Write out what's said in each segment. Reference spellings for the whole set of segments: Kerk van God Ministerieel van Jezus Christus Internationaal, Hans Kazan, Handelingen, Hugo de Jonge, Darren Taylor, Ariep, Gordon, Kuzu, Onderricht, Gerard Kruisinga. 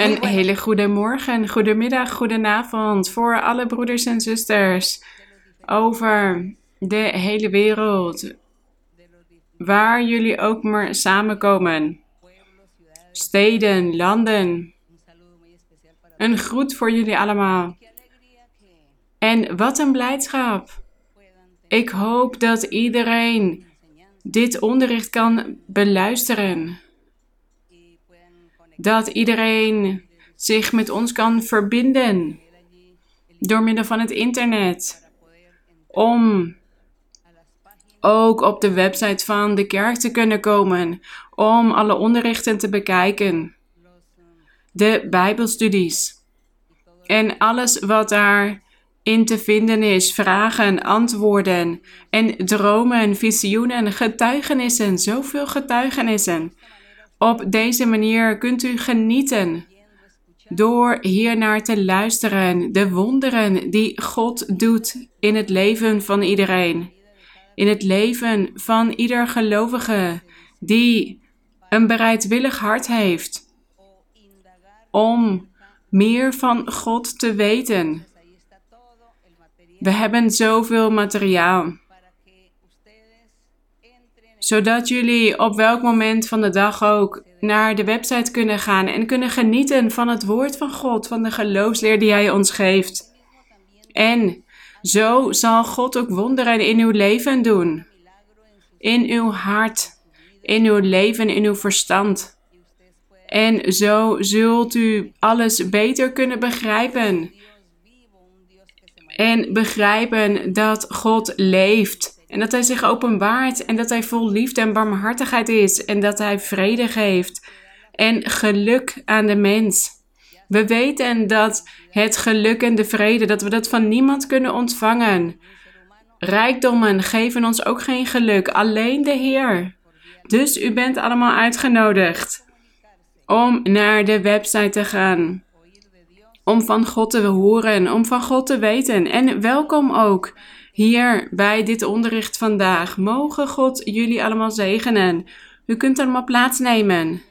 Een hele goede morgen, goedemiddag, goedenavond voor alle broeders en zusters over de hele wereld, waar jullie ook maar samenkomen. Steden, landen. Een groet voor jullie allemaal. En wat een blijdschap. Ik hoop dat iedereen dit onderricht kan beluisteren. Dat iedereen zich met ons kan verbinden door middel van het internet. Om ook op de website van de kerk te kunnen komen. Om alle onderrichten te bekijken. De Bijbelstudies. En alles wat daarin te vinden is. Vragen, antwoorden en dromen, visioenen, getuigenissen. Zoveel getuigenissen. Op deze manier kunt u genieten door hiernaar te luisteren. De wonderen die God doet in het leven van iedereen. In het leven van ieder gelovige die een bereidwillig hart heeft om meer van God te weten. We hebben zoveel materiaal. Zodat jullie op welk moment van de dag ook naar de website kunnen gaan en kunnen genieten van het woord van God, van de geloofsleer die Hij ons geeft. En zo zal God ook wonderen in uw leven doen. In uw hart, in uw leven, in uw verstand. En zo zult u alles beter kunnen begrijpen. En begrijpen dat God leeft. En dat Hij zich openbaart en dat Hij vol liefde en barmhartigheid is. En dat Hij vrede geeft en geluk aan de mens. We weten dat het geluk en de vrede, dat we dat van niemand kunnen ontvangen. Rijkdommen geven ons ook geen geluk, alleen de Heer. Dus u bent allemaal uitgenodigd om naar de website te gaan. Om van God te horen, om van God te weten. En welkom ook. Hier bij dit onderricht vandaag. Mogen God jullie allemaal zegenen. U kunt allemaal plaatsnemen.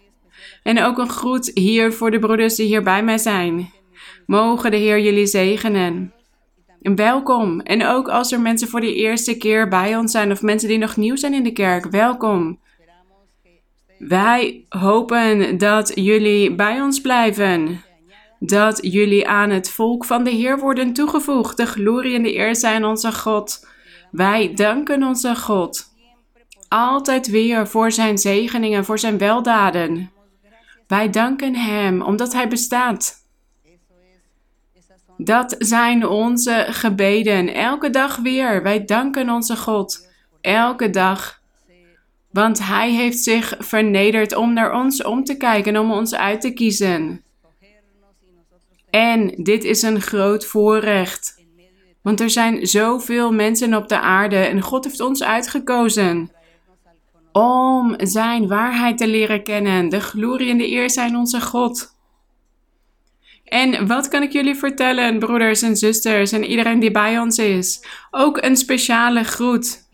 En ook een groet hier voor de broeders die hier bij mij zijn. Mogen de Heer jullie zegenen. En welkom. En ook als er mensen voor de eerste keer bij ons zijn. Of mensen die nog nieuw zijn in de kerk. Welkom. Wij hopen dat jullie bij ons blijven. Dat jullie aan het volk van de Heer worden toegevoegd. De glorie en de eer zijn onze God. Wij danken onze God. Altijd weer voor zijn zegeningen, voor zijn weldaden. Wij danken Hem, omdat Hij bestaat. Dat zijn onze gebeden. Elke dag weer. Wij danken onze God. Elke dag. Want Hij heeft zich vernederd om naar ons om te kijken, om ons uit te kiezen. En dit is een groot voorrecht. Want er zijn zoveel mensen op de aarde en God heeft ons uitgekozen om zijn waarheid te leren kennen. De glorie en de eer zijn onze God. En wat kan ik jullie vertellen, broeders en zusters en iedereen die bij ons is? Ook een speciale groet.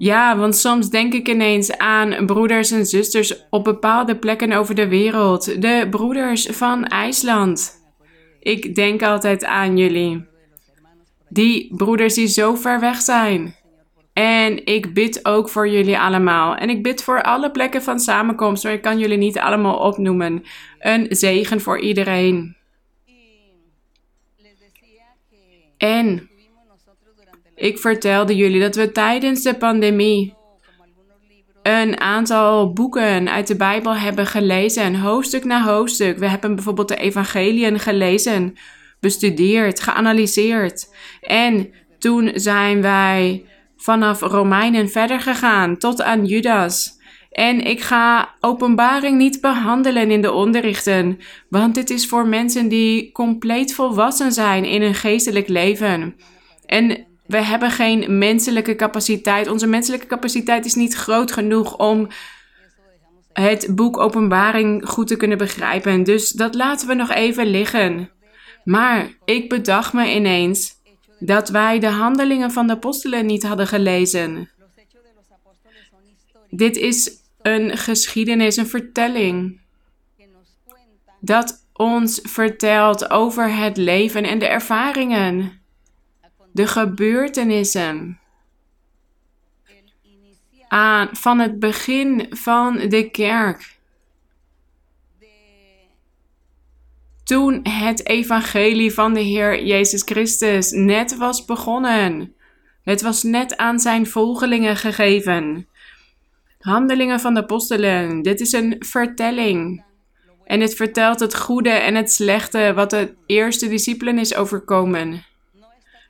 Ja, want soms denk ik ineens aan broeders en zusters op bepaalde plekken over de wereld. De broeders van IJsland. Ik denk altijd aan jullie. Die broeders die zo ver weg zijn. En ik bid ook voor jullie allemaal. En ik bid voor alle plekken van samenkomst, maar ik kan jullie niet allemaal opnoemen. Een zegen voor iedereen. En ik vertelde jullie dat we tijdens de pandemie een aantal boeken uit de Bijbel hebben gelezen, hoofdstuk na hoofdstuk. We hebben bijvoorbeeld de evangeliën gelezen, bestudeerd, geanalyseerd. En toen zijn wij vanaf Romeinen verder gegaan tot aan Judas. En ik ga Openbaring niet behandelen in de onderrichten, want dit is voor mensen die compleet volwassen zijn in hun geestelijk leven. En we hebben geen menselijke capaciteit. Onze menselijke capaciteit is niet groot genoeg om het boek Openbaring goed te kunnen begrijpen. Dus dat laten we nog even liggen. Maar ik bedacht me ineens dat wij de Handelingen van de Apostelen niet hadden gelezen. Dit is een geschiedenis, een vertelling. dat ons vertelt over het leven en de ervaringen, de gebeurtenissen van het begin van de kerk. Toen het evangelie van de Heer Jezus Christus net was begonnen. Het was net aan zijn volgelingen gegeven. Handelingen van de apostelen. Dit is een vertelling. En het vertelt het goede en het slechte wat de eerste discipelen is overkomen.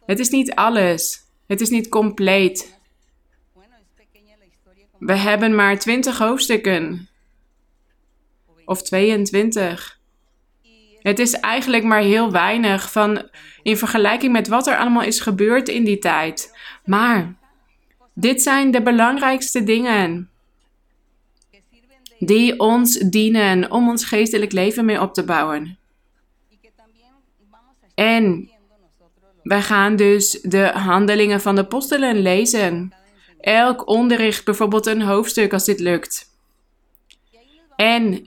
Het is niet alles. Het is niet compleet. We hebben maar 20 hoofdstukken. Of 22. Het is eigenlijk maar heel weinig in vergelijking met wat er allemaal is gebeurd in die tijd. Maar dit zijn de belangrijkste dingen die ons dienen om ons geestelijk leven mee op te bouwen. En wij gaan dus de handelingen van de apostelen lezen. Elk onderricht bijvoorbeeld een hoofdstuk als dit lukt. En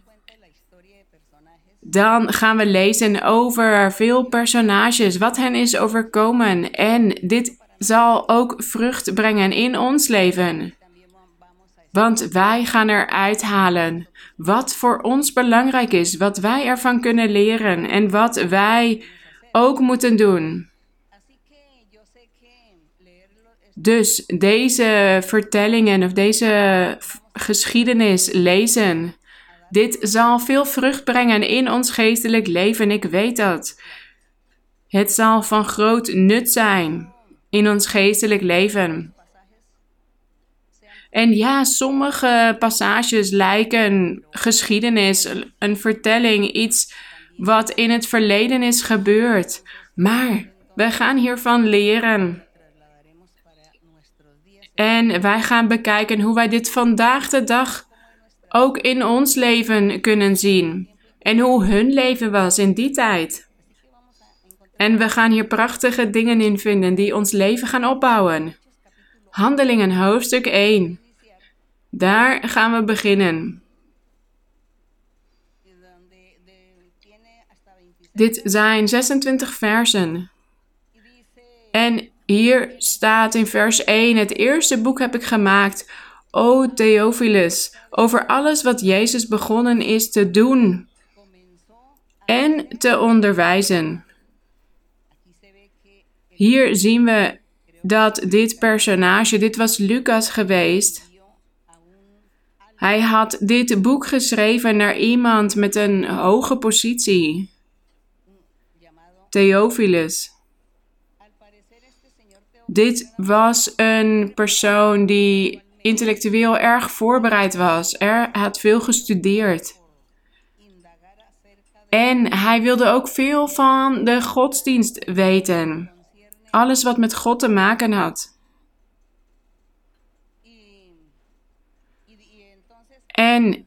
dan gaan we lezen over veel personages, wat hen is overkomen. En dit zal ook vrucht brengen in ons leven. Want wij gaan eruit halen wat voor ons belangrijk is, wat wij ervan kunnen leren en wat wij ook moeten doen. Dus deze vertellingen of deze geschiedenis lezen. Dit zal veel vrucht brengen in ons geestelijk leven, ik weet dat. Het zal van groot nut zijn in ons geestelijk leven. En ja, sommige passages lijken geschiedenis, een vertelling, iets wat in het verleden is gebeurd. Maar we gaan hiervan leren. En wij gaan bekijken hoe wij dit vandaag de dag ook in ons leven kunnen zien. En hoe hun leven was in die tijd. En we gaan hier prachtige dingen in vinden die ons leven gaan opbouwen. Handelingen hoofdstuk 1. Daar gaan we beginnen. Dit zijn 26 versen. En hier staat in vers 1. Het eerste boek heb ik gemaakt, o Theophilus, over alles wat Jezus begonnen is te doen en te onderwijzen. Hier zien we dat dit personage, dit was Lucas geweest. Hij had dit boek geschreven naar iemand met een hoge positie. Theophilus. Dit was een persoon die intellectueel erg voorbereid was. Hij had veel gestudeerd. En hij wilde ook veel van de godsdienst weten. Alles wat met God te maken had. En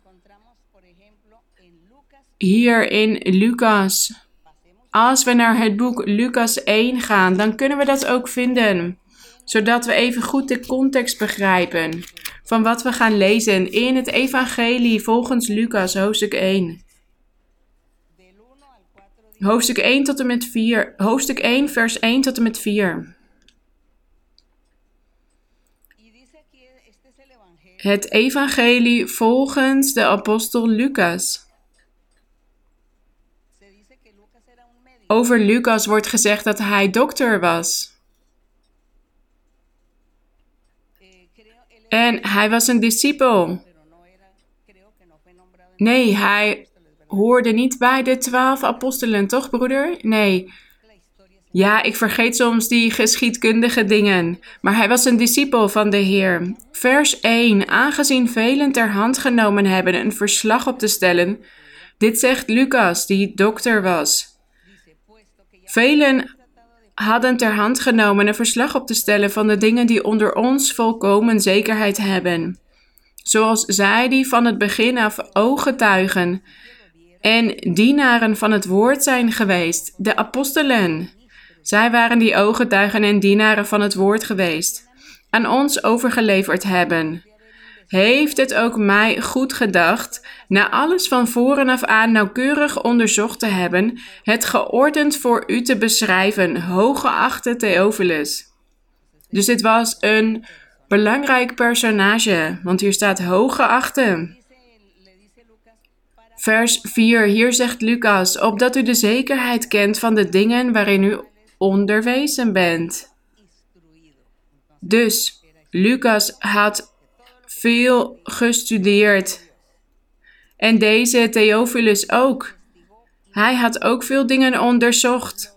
hier in Lucas, als we naar het boek Lucas 1 gaan, dan kunnen we dat ook vinden, zodat we even goed de context begrijpen van wat we gaan lezen in het evangelie volgens Lucas, hoofdstuk 1. Hoofdstuk 1 tot en met 4. Hoofdstuk 1, vers 1 tot en met 4. Het evangelie volgens de apostel Lucas. Over Lucas wordt gezegd dat hij dokter was. En hij was een discipel. Nee, hij hoorde niet bij de 12 apostelen, toch broeder? Nee. Ja, ik vergeet soms die geschiedkundige dingen. Maar hij was een discipel van de Heer. Vers 1. Aangezien velen ter hand genomen hebben een verslag op te stellen. Dit zegt Lucas, die dokter was. Velen hadden ter hand genomen een verslag op te stellen van de dingen die onder ons volkomen zekerheid hebben. Zoals zij die van het begin af ooggetuigen en dienaren van het woord zijn geweest, de apostelen. Zij waren die ooggetuigen en dienaren van het woord geweest, aan ons overgeleverd hebben. heeft het ook mij goed gedacht, na alles van voren af aan nauwkeurig onderzocht te hebben, het geordend voor u te beschrijven, hooggeachte Theophilus. Dus dit was een belangrijk personage, want hier staat hooggeachte. Vers 4, hier zegt Lucas, opdat u de zekerheid kent van de dingen waarin u onderwezen bent. Dus, Lucas had veel gestudeerd. En deze Theophilus ook. Hij had ook veel dingen onderzocht.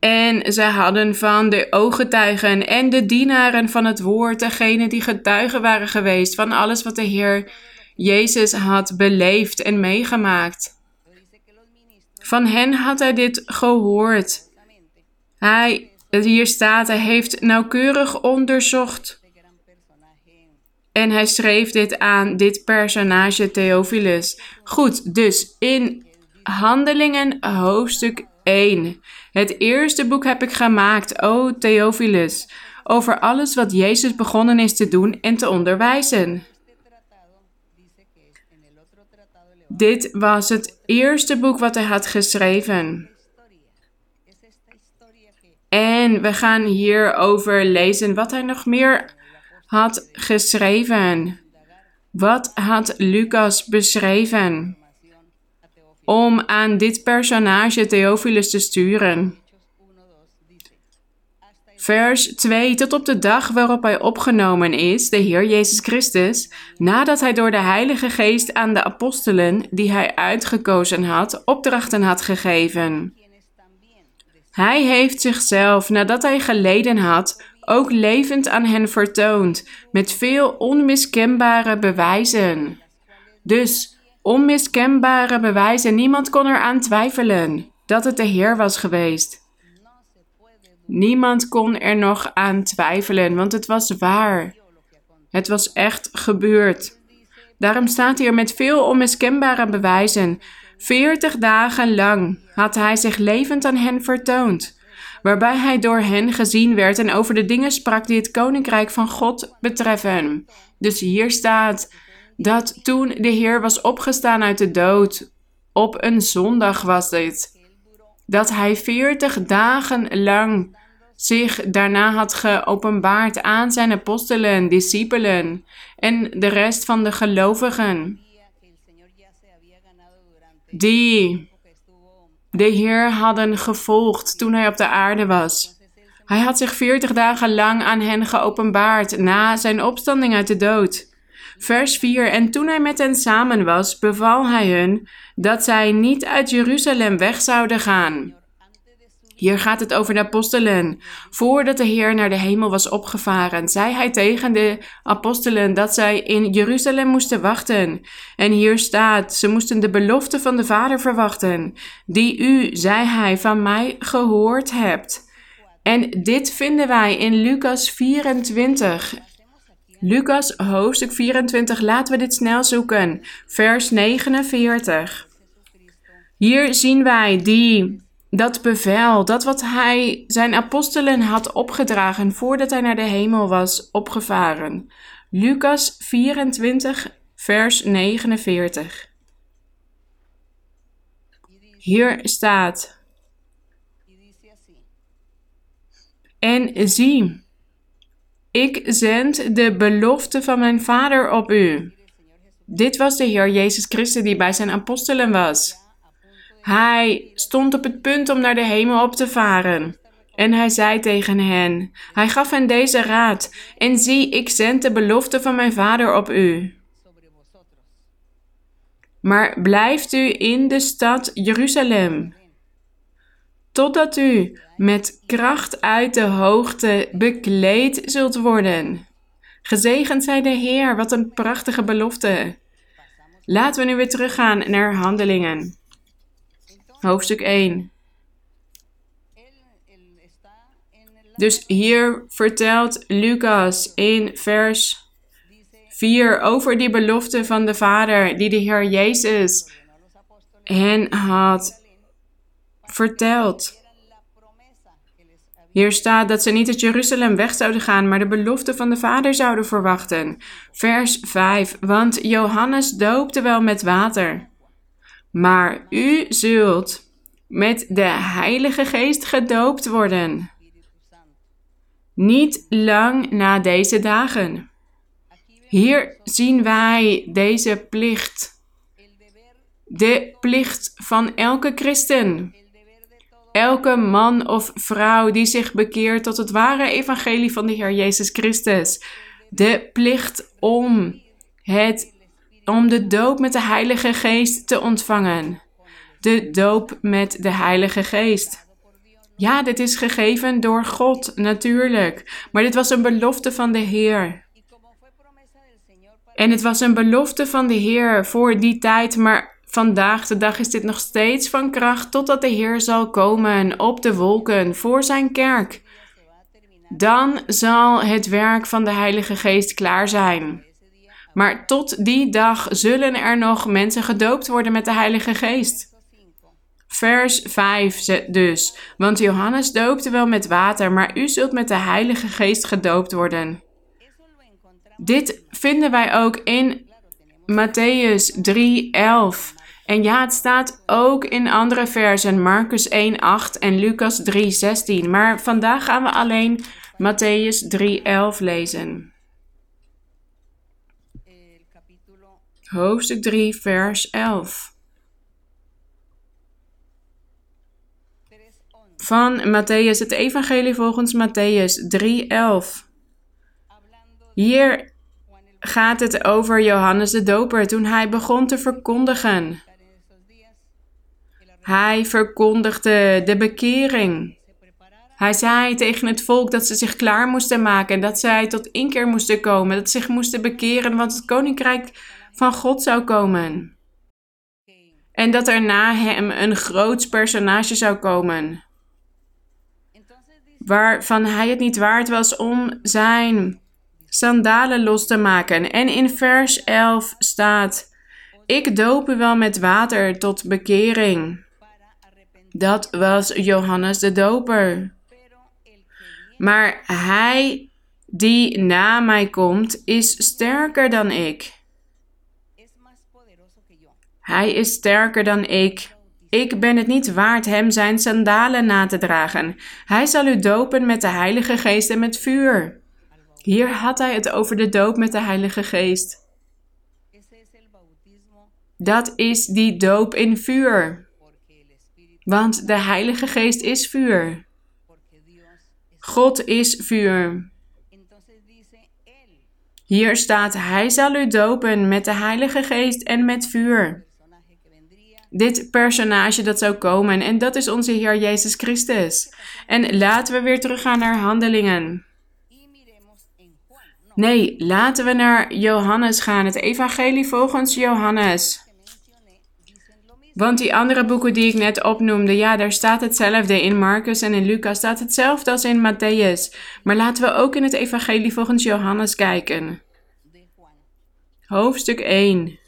En zij hadden van de ooggetuigen en de dienaren van het woord, degenen die getuigen waren geweest van alles wat de Heer Jezus had beleefd en meegemaakt. Van hen had hij dit gehoord. Hier staat, hij heeft nauwkeurig onderzocht. En hij schreef dit aan, dit personage Theophilus. Goed, dus in Handelingen hoofdstuk 1. Het eerste boek heb ik gemaakt, o Theophilus, over alles wat Jezus begonnen is te doen en te onderwijzen. Dit was het eerste boek wat hij had geschreven. En we gaan hierover lezen wat hij nog meer had geschreven. Wat had Lucas beschreven om aan dit personage Theophilus te sturen? Vers 2, tot op de dag waarop hij opgenomen is, de Heer Jezus Christus, nadat hij door de Heilige Geest aan de apostelen, die hij uitgekozen had, opdrachten had gegeven. Hij heeft zichzelf, nadat hij geleden had, ook levend aan hen vertoond, met veel onmiskenbare bewijzen. Dus, onmiskenbare bewijzen, niemand kon eraan twijfelen dat het de Heer was geweest. Niemand kon er nog aan twijfelen, want het was waar. Het was echt gebeurd. Daarom staat hier met veel onmiskenbare bewijzen. 40 dagen lang had hij zich levend aan hen vertoond, waarbij hij door hen gezien werd en over de dingen sprak die het Koninkrijk van God betreffen. Dus hier staat dat toen de Heer was opgestaan uit de dood, op een zondag was dit, dat hij 40 dagen lang zich daarna had geopenbaard aan zijn apostelen, discipelen en de rest van de gelovigen, die de Heer hadden gevolgd toen hij op de aarde was. Hij had zich 40 dagen lang aan hen geopenbaard na zijn opstanding uit de dood. Vers 4, en toen hij met hen samen was, beval hij hun dat zij niet uit Jeruzalem weg zouden gaan. Hier gaat het over de apostelen. Voordat de Heer naar de hemel was opgevaren, zei hij tegen de apostelen dat zij in Jeruzalem moesten wachten. En hier staat, ze moesten de belofte van de Vader verwachten, die u, zei hij, van mij gehoord hebt. En dit vinden wij in Lucas 24. Lucas hoofdstuk 24, laten we dit snel zoeken. Vers 49. Hier zien wij dat bevel, dat wat hij zijn apostelen had opgedragen voordat hij naar de hemel was opgevaren. Lucas 24, vers 49. Hier staat: en zie, ik zend de belofte van mijn Vader op u. Dit was de Heer Jezus Christus die bij zijn apostelen was. Hij stond op het punt om naar de hemel op te varen. En hij zei tegen hen, hij gaf hen deze raad, en zie, ik zend de belofte van mijn Vader op u. Maar blijft u in de stad Jeruzalem, totdat u met kracht uit de hoogte bekleed zult worden. Gezegend zij de Heer, wat een prachtige belofte. Laten we nu weer teruggaan naar Handelingen. Hoofdstuk 1. Dus hier vertelt Lucas in vers 4 over die belofte van de Vader die de Heer Jezus hen had verteld. Hier staat dat ze niet uit Jeruzalem weg zouden gaan, maar de belofte van de Vader zouden verwachten. Vers 5, want Johannes doopte wel met water. Maar u zult met de Heilige Geest gedoopt worden. Niet lang na deze dagen. Hier zien wij deze plicht. De plicht van elke christen. Elke man of vrouw die zich bekeert tot het ware evangelie van de Heer Jezus Christus. De plicht om de doop met de Heilige Geest te ontvangen. De doop met de Heilige Geest. Ja, dit is gegeven door God, natuurlijk. Maar dit was een belofte van de Heer. En het was een belofte van de Heer voor die tijd, maar vandaag de dag is dit nog steeds van kracht totdat de Heer zal komen op de wolken voor zijn kerk. Dan zal het werk van de Heilige Geest klaar zijn. Maar tot die dag zullen er nog mensen gedoopt worden met de Heilige Geest. Vers 5 dus. Want Johannes doopte wel met water, maar u zult met de Heilige Geest gedoopt worden. Dit vinden wij ook in Mattheüs 3:11. En ja, het staat ook in andere versen, Marcus 1:8 en Lucas 3:16. Maar vandaag gaan we alleen Mattheüs 3:11 lezen. Hoofdstuk 3, vers 11. Van Mattheüs, het evangelie volgens Mattheüs 3:11. Hier gaat het over Johannes de Doper toen hij begon te verkondigen. Hij verkondigde de bekering. Hij zei tegen het volk dat ze zich klaar moesten maken, dat zij tot inkeer moesten komen, dat ze zich moesten bekeren, want het koninkrijk van God zou komen. En dat er na hem een groots personage zou komen, waarvan hij het niet waard was om zijn sandalen los te maken. En in vers 11 staat: ik doop u wel met water tot bekering. Dat was Johannes de Doper. Maar hij die na mij komt, is sterker dan ik. Hij is sterker dan ik. Ik ben het niet waard hem zijn sandalen na te dragen. Hij zal u dopen met de Heilige Geest en met vuur. Hier had hij het over de doop met de Heilige Geest. Dat is die doop in vuur. Want de Heilige Geest is vuur. God is vuur. Hier staat: hij zal u dopen met de Heilige Geest en met vuur. Dit personage dat zou komen, en dat is onze Heer Jezus Christus. En laten we weer teruggaan naar Handelingen. Nee, laten we naar Johannes gaan, het evangelie volgens Johannes. Want die andere boeken die ik net opnoemde, ja, daar staat hetzelfde. In Marcus en in Lucas staat hetzelfde als in Mattheüs. Maar laten we ook in het evangelie volgens Johannes kijken. Hoofdstuk 1.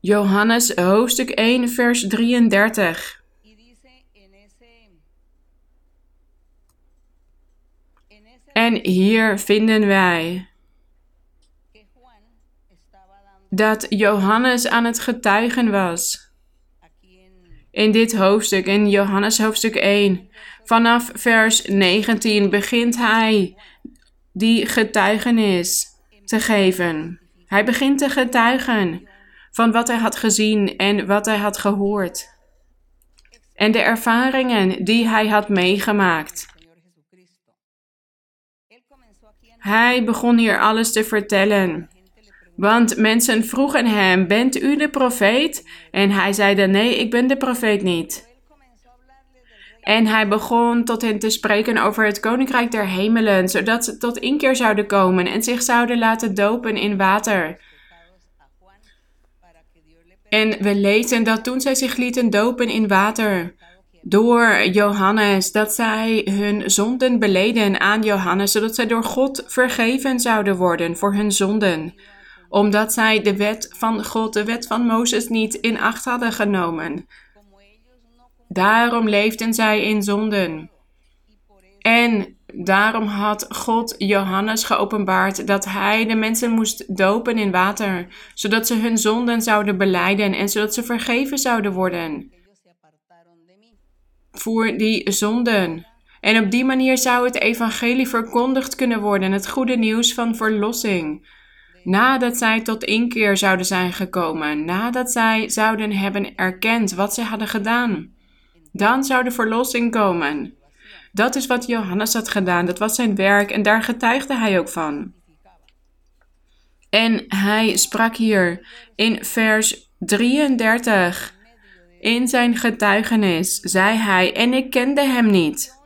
Johannes, hoofdstuk 1, vers 33. En hier vinden wij dat Johannes aan het getuigen was. In dit hoofdstuk, in Johannes hoofdstuk 1, vanaf vers 19 begint hij die getuigenis te geven. Hij begint te getuigen van wat hij had gezien en wat hij had gehoord. En de ervaringen die hij had meegemaakt. Hij begon hier alles te vertellen. Want mensen vroegen hem: bent u de profeet? En hij zeide: nee, ik ben de profeet niet. En hij begon tot hen te spreken over het koninkrijk der hemelen, zodat ze tot inkeer zouden komen en zich zouden laten dopen in water. En we lezen dat toen zij zich lieten dopen in water door Johannes, dat zij hun zonden beleden aan Johannes, zodat zij door God vergeven zouden worden voor hun zonden. omdat zij de wet van God, de wet van Mozes, niet in acht hadden genomen. Daarom leefden zij in zonden. En daarom had God Johannes geopenbaard dat hij de mensen moest dopen in water, zodat ze hun zonden zouden belijden en zodat ze vergeven zouden worden voor die zonden. En op die manier zou het evangelie verkondigd kunnen worden, het goede nieuws van verlossing. Nadat zij tot inkeer zouden zijn gekomen, nadat zij zouden hebben erkend wat ze hadden gedaan, dan zou de verlossing komen. Dat is wat Johannes had gedaan, dat was zijn werk en daar getuigde hij ook van. En hij sprak hier in vers 33, in zijn getuigenis zei hij, en ik kende hem niet.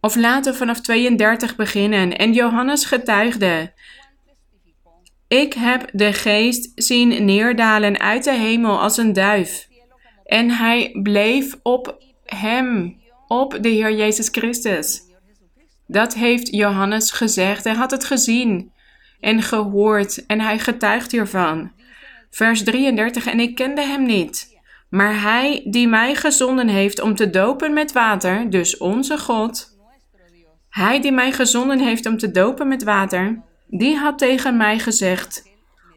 Of laten we vanaf 32 beginnen. En Johannes getuigde, ik heb de geest zien neerdalen uit de hemel als een duif. En hij bleef op hem, op de Heer Jezus Christus. Dat heeft Johannes gezegd. Hij had het gezien en gehoord en hij getuigt hiervan. Vers 33, en ik kende hem niet. Maar hij die mij gezonden heeft om te dopen met water, dus onze God... Hij die mij gezonden heeft om te dopen met water, die had tegen mij gezegd,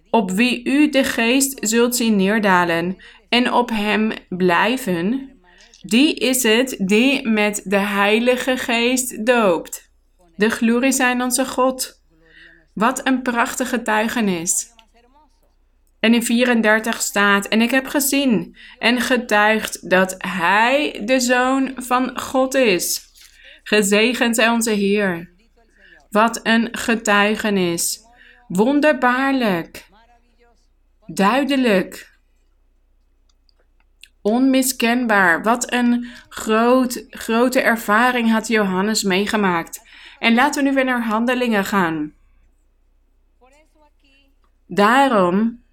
op wie u de geest zult zien neerdalen en op hem blijven, die is het die met de Heilige Geest doopt. De glorie zij onze God. Wat een prachtige getuigenis. En in 34 staat, en ik heb gezien en getuigd dat hij de Zoon van God is. Gezegend zij onze Heer. Wat een getuigenis. Wonderbaarlijk. Duidelijk. Onmiskenbaar. Wat een grote ervaring had Johannes meegemaakt. En laten we nu weer naar Handelingen gaan. Daarom,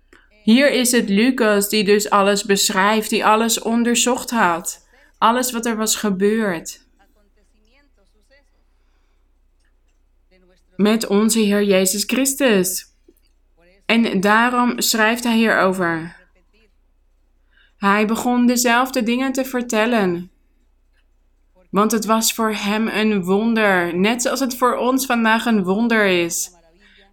hier is het Lucas die dus alles beschrijft, die alles onderzocht had. Alles wat er was gebeurd. Met onze Heer Jezus Christus. En daarom schrijft hij hierover. Hij begon dezelfde dingen te vertellen. Want het was voor hem een wonder. Net zoals het voor ons vandaag een wonder is.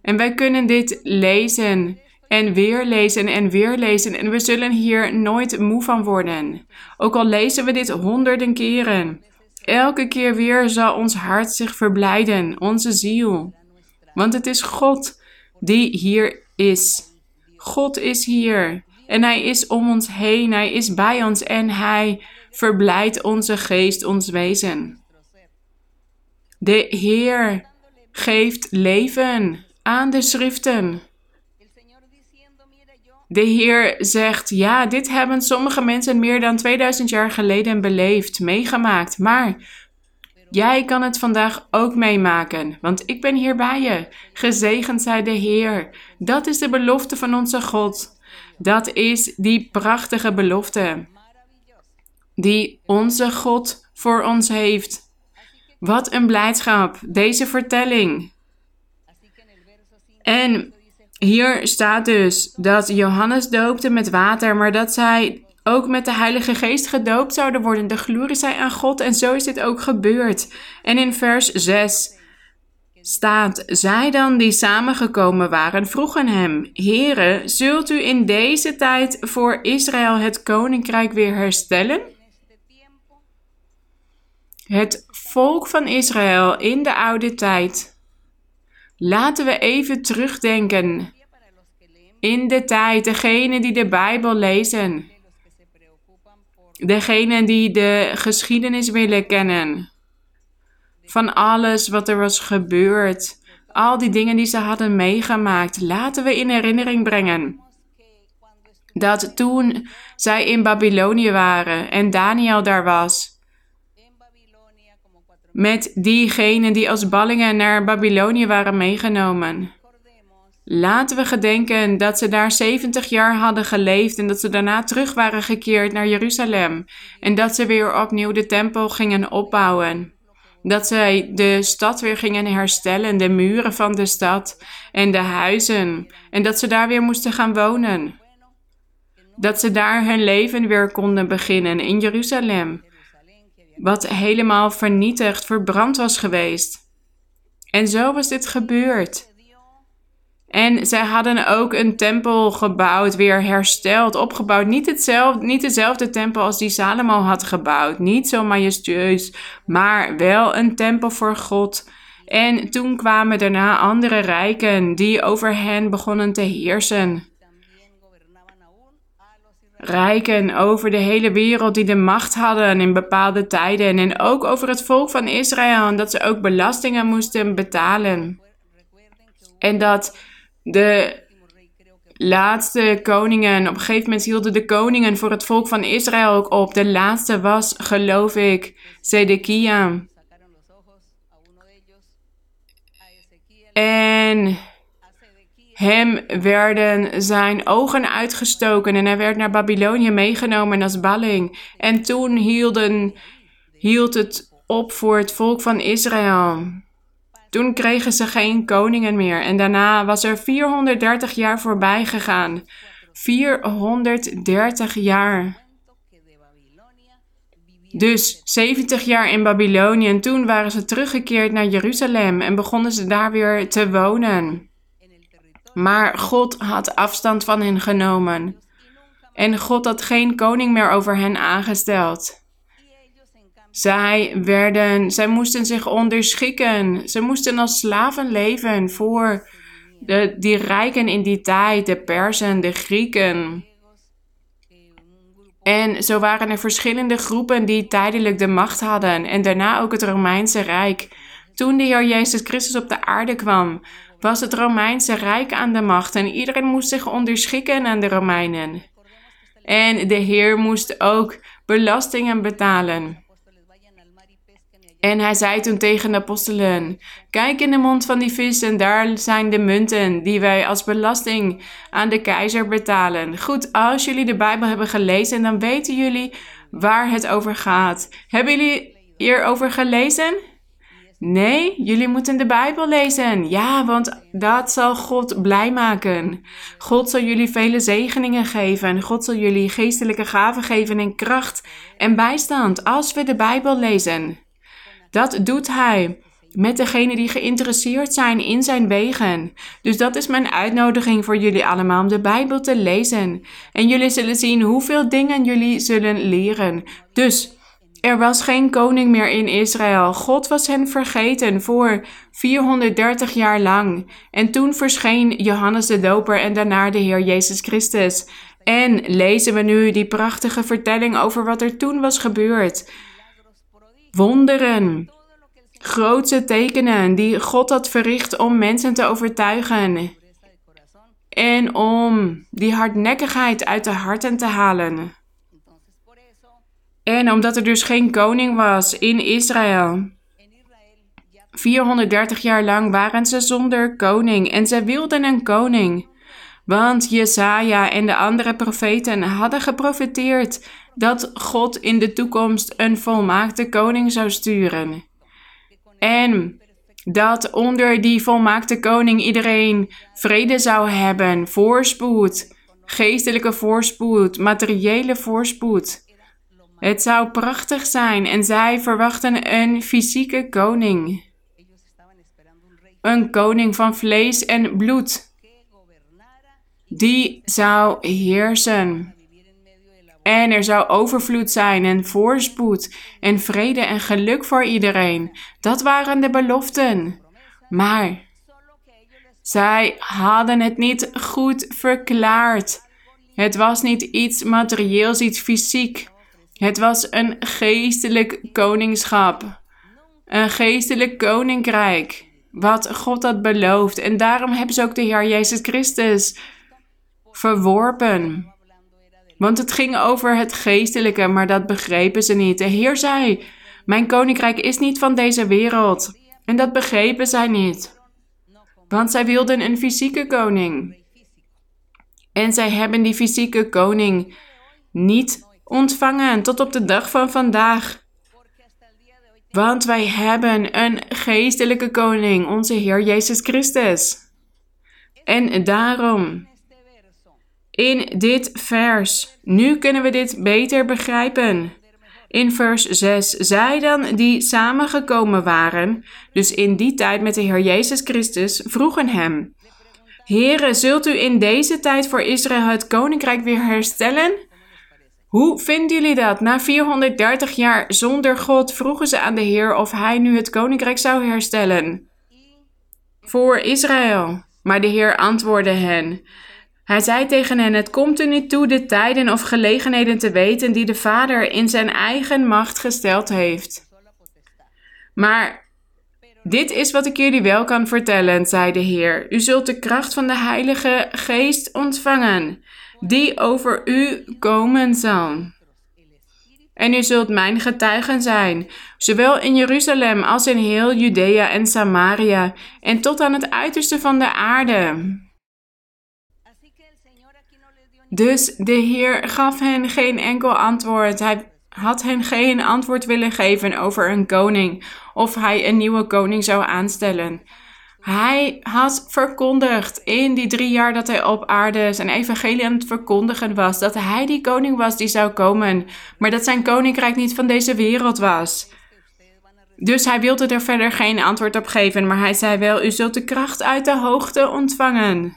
En wij kunnen dit lezen. En weer lezen en weer lezen. En we zullen hier nooit moe van worden. Ook al lezen we dit honderden keren. Elke keer weer zal ons hart zich verblijden, onze ziel. Want het is God die hier is. God is hier en Hij is om ons heen, Hij is bij ons en Hij verblijdt onze geest, ons wezen. De Heer geeft leven aan de schriften. De Heer zegt, ja, dit hebben sommige mensen meer dan 2000 jaar geleden beleefd, meegemaakt. Maar jij kan het vandaag ook meemaken, want ik ben hier bij je. Gezegend zij de Heer. Dat is de belofte van onze God. Dat is die prachtige belofte die onze God voor ons heeft. Wat een blijdschap, deze vertelling. En... hier staat dus dat Johannes doopte met water, maar dat zij ook met de Heilige Geest gedoopt zouden worden. De glorie zij aan God en zo is dit ook gebeurd. En in vers 6 staat, zij dan die samengekomen waren vroegen hem, Heere, zult u in deze tijd voor Israël het koninkrijk weer herstellen? Het volk van Israël in de oude tijd. Laten we even terugdenken in de tijd, degenen die de Bijbel lezen, degenen die de geschiedenis willen kennen, van alles wat er was gebeurd, al die dingen die ze hadden meegemaakt, laten we in herinnering brengen dat toen zij in Babylonië waren en Daniël daar was, met diegenen die als ballingen naar Babylonië waren meegenomen. Laten we gedenken dat ze daar 70 jaar hadden geleefd en dat ze daarna terug waren gekeerd naar Jeruzalem en dat ze weer opnieuw de tempel gingen opbouwen. dat zij de stad weer gingen herstellen, de muren van de stad en de huizen. En dat ze daar weer moesten gaan wonen. Dat ze daar hun leven weer konden beginnen in Jeruzalem. Wat helemaal vernietigd, verbrand was geweest. En zo was dit gebeurd. En zij hadden ook een tempel gebouwd, weer hersteld, opgebouwd. Niet dezelfde tempel als die Salomo had gebouwd. Niet zo majestueus, maar wel een tempel voor God. En toen kwamen daarna andere rijken die over hen begonnen te heersen. Rijken over de hele wereld die de macht hadden in bepaalde tijden. En ook over het volk van Israël. En dat ze ook belastingen moesten betalen. En dat de laatste koningen, op een gegeven moment hielden de koningen voor het volk van Israël ook op. De laatste was, geloof ik, Zedekia. En hem werden zijn ogen uitgestoken en hij werd naar Babylonië meegenomen als balling. En toen hield het op voor het volk van Israël. Toen kregen ze geen koningen meer. En daarna was er 430 jaar voorbij gegaan. 430 jaar. Dus 70 jaar in Babylonië. En toen waren ze teruggekeerd naar Jeruzalem en begonnen ze daar weer te wonen. Maar God had afstand van hen genomen. En God had geen koning meer over hen aangesteld. Zij moesten zich onderschikken. Ze moesten als slaven leven voor die rijken in die tijd, de Perzen, de Grieken. En zo waren er verschillende groepen die tijdelijk de macht hadden. En daarna ook het Romeinse Rijk. Toen de Heer Jezus Christus op de aarde kwam, was het Romeinse Rijk aan de macht. En iedereen moest zich onderschikken aan de Romeinen. En de Heer moest ook belastingen betalen. En hij zei toen tegen de apostelen, kijk in de mond van die vis en daar zijn de munten die wij als belasting aan de keizer betalen. Goed, als jullie de Bijbel hebben gelezen, dan weten jullie waar het over gaat. Hebben jullie hierover gelezen? Nee, jullie moeten de Bijbel lezen. Ja, want dat zal God blij maken. God zal jullie vele zegeningen geven. God zal jullie geestelijke gaven geven en kracht en bijstand als we de Bijbel lezen. Dat doet hij met degenen die geïnteresseerd zijn in zijn wegen. Dus dat is mijn uitnodiging voor jullie allemaal om de Bijbel te lezen. En jullie zullen zien hoeveel dingen jullie zullen leren. Dus er was geen koning meer in Israël. God was hen vergeten voor 430 jaar lang. En toen verscheen Johannes de Doper en daarna de Heer Jezus Christus. En lezen we nu die prachtige vertelling over wat er toen was gebeurd. Wonderen, grootse tekenen die God had verricht om mensen te overtuigen en om die hardnekkigheid uit de harten te halen. En omdat er dus geen koning was in Israël, 430 jaar lang waren ze zonder koning en ze wilden een koning. Want Jesaja en de andere profeten hadden geprofeteerd dat God in de toekomst een volmaakte koning zou sturen. En dat onder die volmaakte koning iedereen vrede zou hebben, voorspoed, geestelijke voorspoed, materiële voorspoed. Het zou prachtig zijn en zij verwachten een fysieke koning. Een koning van vlees en bloed. Die zou heersen. En er zou overvloed zijn en voorspoed en vrede en geluk voor iedereen. Dat waren de beloften. Maar zij hadden het niet goed verklaard. Het was niet iets materieels, iets fysiek. Het was een geestelijk koningschap. Een geestelijk koninkrijk. Wat God had beloofd. En daarom hebben ze ook de Heer Jezus Christus verworpen. Want het ging over het geestelijke, maar dat begrepen ze niet. De Heer zei, mijn koninkrijk is niet van deze wereld. En dat begrepen zij niet. Want zij wilden een fysieke koning. En zij hebben die fysieke koning niet ontvangen tot op de dag van vandaag. Want wij hebben een geestelijke koning, onze Heer Jezus Christus. En daarom, in dit vers, nu kunnen we dit beter begrijpen. In vers 6, zij dan die samengekomen waren, dus in die tijd met de Heer Jezus Christus, vroegen hem: Heere, zult u in deze tijd voor Israël het koninkrijk weer herstellen? Hoe vinden jullie dat? Na 430 jaar zonder God vroegen ze aan de Heer of hij nu het koninkrijk zou herstellen voor Israël. Maar de Heer antwoordde hen. Hij zei tegen hen, het komt u niet toe de tijden of gelegenheden te weten die de Vader in zijn eigen macht gesteld heeft. Maar dit is wat ik jullie wel kan vertellen, zei de Heer. U zult de kracht van de Heilige Geest ontvangen, die over u komen zal. En u zult mijn getuigen zijn, zowel in Jeruzalem als in heel Judea en Samaria, en tot aan het uiterste van de aarde. Dus de Heer gaf hen geen enkel antwoord. Hij had hen geen antwoord willen geven over een koning, of hij een nieuwe koning zou aanstellen. Hij had verkondigd in die 3 jaar dat hij op aarde zijn evangelie aan het verkondigen was, dat hij die koning was die zou komen, maar dat zijn koninkrijk niet van deze wereld was. Dus hij wilde er verder geen antwoord op geven, maar hij zei wel, u zult de kracht uit de hoogte ontvangen.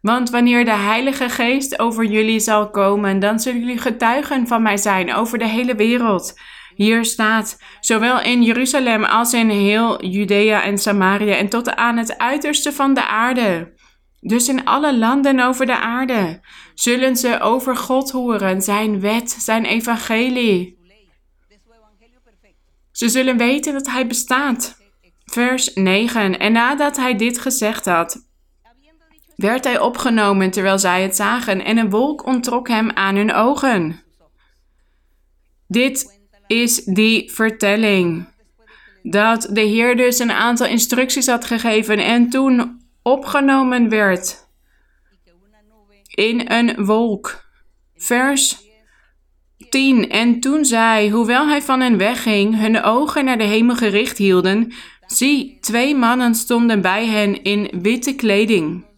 Want wanneer de Heilige Geest over jullie zal komen, dan zullen jullie getuigen van mij zijn over de hele wereld. Hier staat, zowel in Jeruzalem als in heel Judea en Samaria en tot aan het uiterste van de aarde. Dus in alle landen over de aarde zullen ze over God horen, zijn wet, zijn evangelie. Ze zullen weten dat hij bestaat. Vers 9, en nadat hij dit gezegd had, werd hij opgenomen terwijl zij het zagen en een wolk onttrok hem aan hun ogen. Dit is die vertelling. Dat de Heer dus een aantal instructies had gegeven en toen opgenomen werd in een wolk. Vers 10. En toen zij, hoewel hij van hen wegging, hun ogen naar de hemel gericht hielden, zie, 2 mannen stonden bij hen in witte kleding.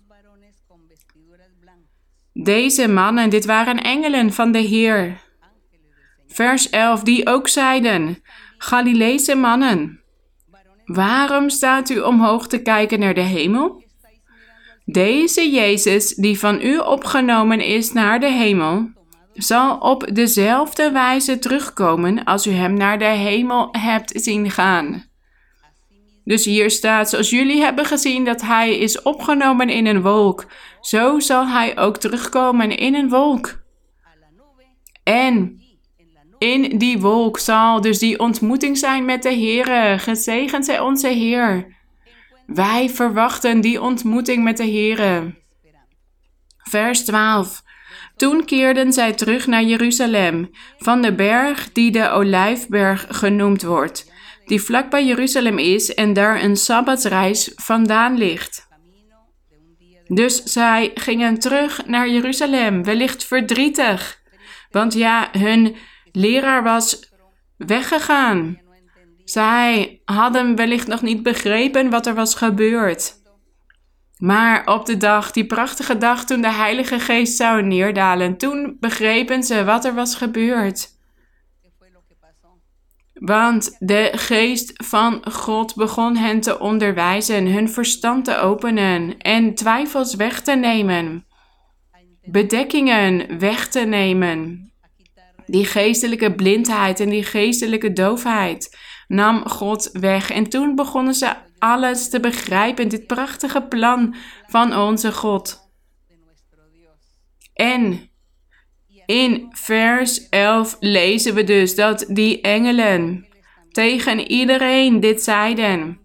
Deze mannen, dit waren engelen van de Heer. Vers 11, die ook zeiden, Galileese mannen, waarom staat u omhoog te kijken naar de hemel? Deze Jezus, die van u opgenomen is naar de hemel, zal op dezelfde wijze terugkomen als u hem naar de hemel hebt zien gaan. Dus hier staat, zoals jullie hebben gezien dat hij is opgenomen in een wolk, zo zal hij ook terugkomen in een wolk. En in die wolk zal dus die ontmoeting zijn met de Heere. Gezegend zij onze Heer. Wij verwachten die ontmoeting met de Heere. Vers 12. Toen keerden zij terug naar Jeruzalem, van de berg die de Olijfberg genoemd wordt, die vlak bij Jeruzalem is en daar een sabbatsreis vandaan ligt. Dus zij gingen terug naar Jeruzalem, wellicht verdrietig, want ja, hun leraar was weggegaan. Zij hadden wellicht nog niet begrepen wat er was gebeurd. Maar op de dag, die prachtige dag toen de Heilige Geest zou neerdalen, toen begrepen ze wat er was gebeurd. Want de Geest van God begon hen te onderwijzen, hun verstand te openen en twijfels weg te nemen, bedekkingen weg te nemen. Die geestelijke blindheid en die geestelijke doofheid nam God weg. En toen begonnen ze alles te begrijpen, dit prachtige plan van onze God. En in vers 11 lezen we dus dat die engelen tegen iedereen dit zeiden.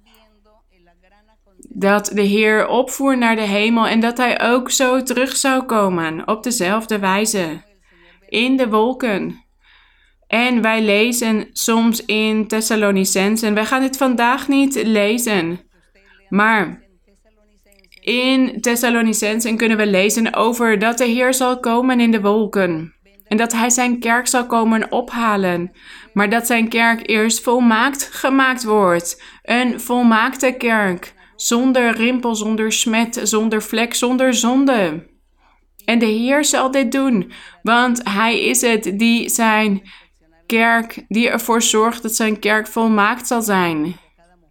Dat de Heer opvoer naar de hemel en dat hij ook zo terug zou komen op dezelfde wijze. In de wolken. En wij lezen soms in Thessalonicenzen. Wij gaan dit vandaag niet lezen. Maar in Thessalonicenzen kunnen we lezen over dat de Heer zal komen in de wolken. En dat hij zijn kerk zal komen ophalen, maar dat zijn kerk eerst volmaakt gemaakt wordt. Een volmaakte kerk, zonder rimpel, zonder smet, zonder vlek, zonder zonde. En de Heer zal dit doen, want hij is het die zijn kerk, die ervoor zorgt dat zijn kerk volmaakt zal zijn.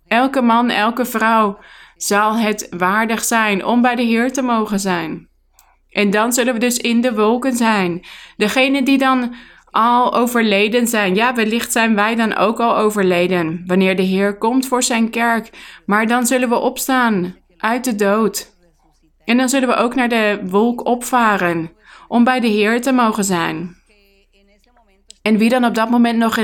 Elke man, elke vrouw zal het waardig zijn om bij de Heer te mogen zijn. En dan zullen we dus in de wolken zijn. Degenen die dan al overleden zijn. Ja, wellicht zijn wij dan ook al overleden. Wanneer de Heer komt voor zijn kerk. Maar dan zullen we opstaan uit de dood. En dan zullen we ook naar de wolk opvaren. Om bij de Heer te mogen zijn. En wie dan op dat moment nog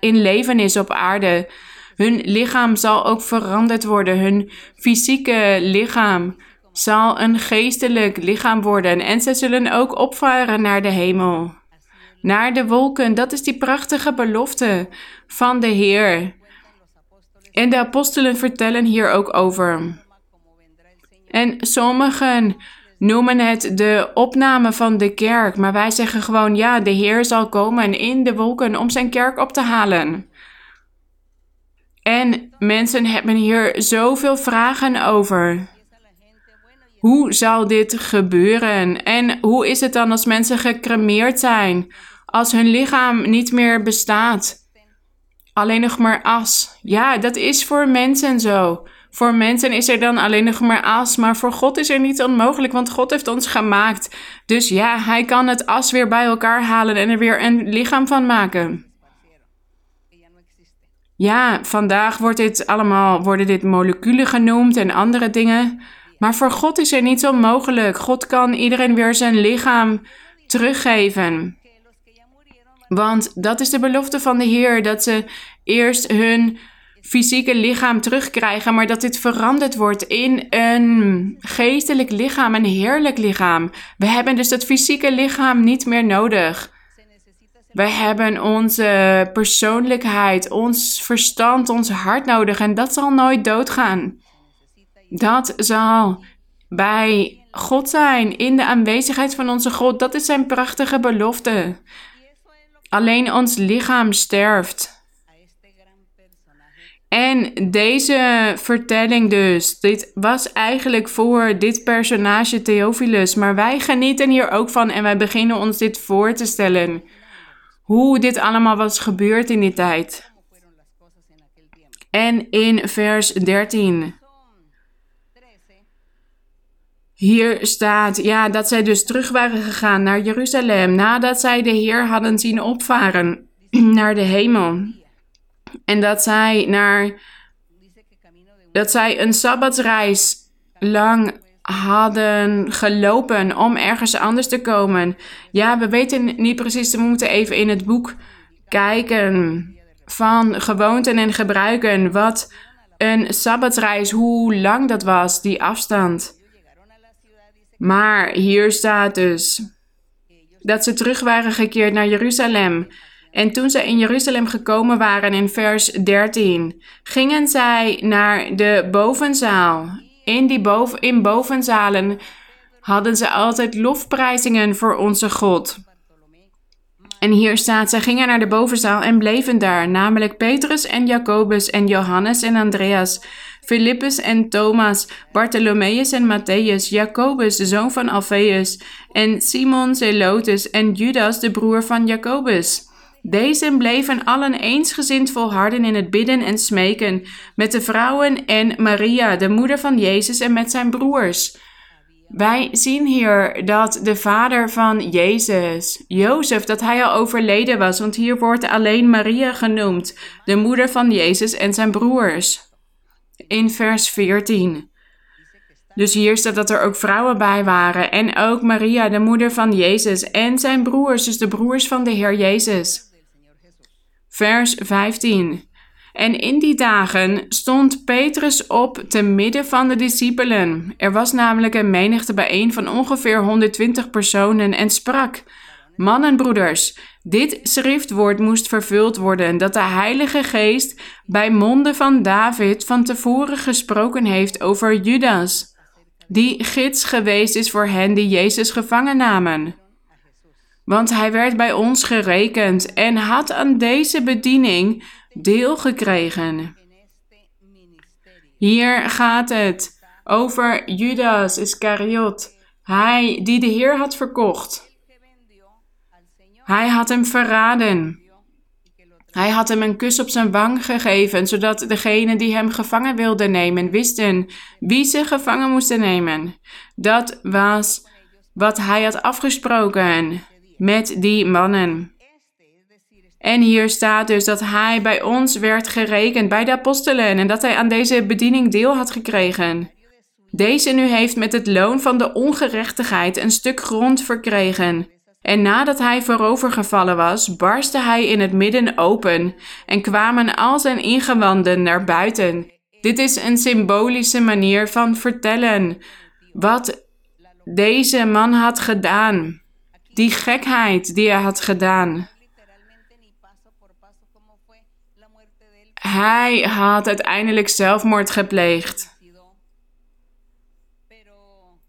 in leven is op aarde. Hun lichaam zal ook veranderd worden. Hun fysieke lichaam zal een geestelijk lichaam worden. En zij zullen ook opvaren naar de hemel. Naar de wolken. Dat is die prachtige belofte van de Heer. En de apostelen vertellen hier ook over. En sommigen noemen het de opname van de kerk. Maar wij zeggen gewoon, ja, de Heer zal komen in de wolken om zijn kerk op te halen. En mensen hebben hier zoveel vragen over. Hoe zal dit gebeuren? En hoe is het dan als mensen gecremeerd zijn? Als hun lichaam niet meer bestaat? Alleen nog maar as. Ja, dat is voor mensen zo. Voor mensen is er dan alleen nog maar as. Maar voor God is er niet onmogelijk, want God heeft ons gemaakt. Dus ja, hij kan het as weer bij elkaar halen en er weer een lichaam van maken. Ja, vandaag worden dit moleculen genoemd en andere dingen. Maar voor God is er niets onmogelijk. God kan iedereen weer zijn lichaam teruggeven. Want dat is de belofte van de Heer, dat ze eerst hun fysieke lichaam terugkrijgen, maar dat dit veranderd wordt in een geestelijk lichaam, een heerlijk lichaam. We hebben dus dat fysieke lichaam niet meer nodig. We hebben onze persoonlijkheid, ons verstand, ons hart nodig en dat zal nooit doodgaan. Dat zal bij God zijn, in de aanwezigheid van onze God. Dat is zijn prachtige belofte. Alleen ons lichaam sterft. En deze vertelling dus, dit was eigenlijk voor dit personage Theophilus. Maar wij genieten hier ook van en wij beginnen ons dit voor te stellen. Hoe dit allemaal was gebeurd in die tijd. En in vers 13... Hier staat, ja, dat zij dus terug waren gegaan naar Jeruzalem, nadat zij de Heer hadden zien opvaren naar de hemel. En dat zij een sabbatsreis lang hadden gelopen om ergens anders te komen. Ja, we weten niet precies, we moeten even in het boek kijken van gewoonten en gebruiken. Wat een sabbatsreis, hoe lang dat was, die afstand. Maar hier staat dus dat ze terug waren gekeerd naar Jeruzalem. En toen zij in Jeruzalem gekomen waren in vers 13, gingen zij naar de bovenzaal. In bovenzalen hadden ze altijd lofprijzingen voor onze God. En hier staat, zij gingen naar de bovenzaal en bleven daar, namelijk Petrus en Jacobus en Johannes en Andreas, Filippus en Thomas, Bartholomeus en Matthäus, Jacobus, de zoon van Alfeus, en Simon Zelotes en Judas, de broer van Jacobus. Deze bleven allen eensgezind volharden in het bidden en smeken, met de vrouwen en Maria, de moeder van Jezus, en met zijn broers. Wij zien hier dat de vader van Jezus, Jozef, dat hij al overleden was, want hier wordt alleen Maria genoemd, de moeder van Jezus en zijn broers. In vers 14. Dus hier staat dat er ook vrouwen bij waren. En ook Maria, de moeder van Jezus. En zijn broers, dus de broers van de Heer Jezus. Vers 15. En in die dagen stond Petrus op te midden van de discipelen. Er was namelijk een menigte bijeen van ongeveer 120 personen en sprak: Mannenbroeders, dit schriftwoord moest vervuld worden, dat de Heilige Geest bij monden van David van tevoren gesproken heeft over Judas, die gids geweest is voor hen die Jezus gevangen namen. Want hij werd bij ons gerekend en had aan deze bediening deel gekregen. Hier gaat het over Judas Iscariot, hij die de Heer had verkocht. Hij had hem verraden. Hij had hem een kus op zijn wang gegeven, zodat degenen die hem gevangen wilden nemen, wisten wie ze gevangen moesten nemen. Dat was wat hij had afgesproken met die mannen. En hier staat dus dat hij bij ons werd gerekend, bij de apostelen, en dat hij aan deze bediening deel had gekregen. Deze nu heeft met het loon van de ongerechtigheid een stuk grond verkregen. En nadat hij voorovergevallen was, barstte hij in het midden open en kwamen al zijn ingewanden naar buiten. Dit is een symbolische manier van vertellen wat deze man had gedaan. Die gekheid die hij had gedaan. Hij had uiteindelijk zelfmoord gepleegd.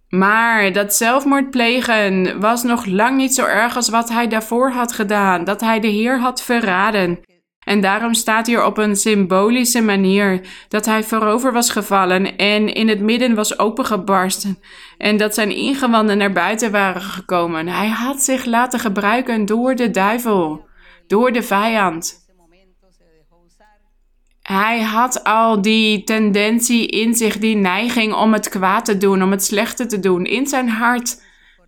Maar dat zelfmoord plegen was nog lang niet zo erg als wat hij daarvoor had gedaan, dat hij de Heer had verraden. En daarom staat hier op een symbolische manier dat hij voorover was gevallen en in het midden was opengebarsten en dat zijn ingewanden naar buiten waren gekomen. Hij had zich laten gebruiken door de duivel, door de vijand. Hij had al die tendentie in zich, die neiging om het kwaad te doen, om het slechte te doen, in zijn hart.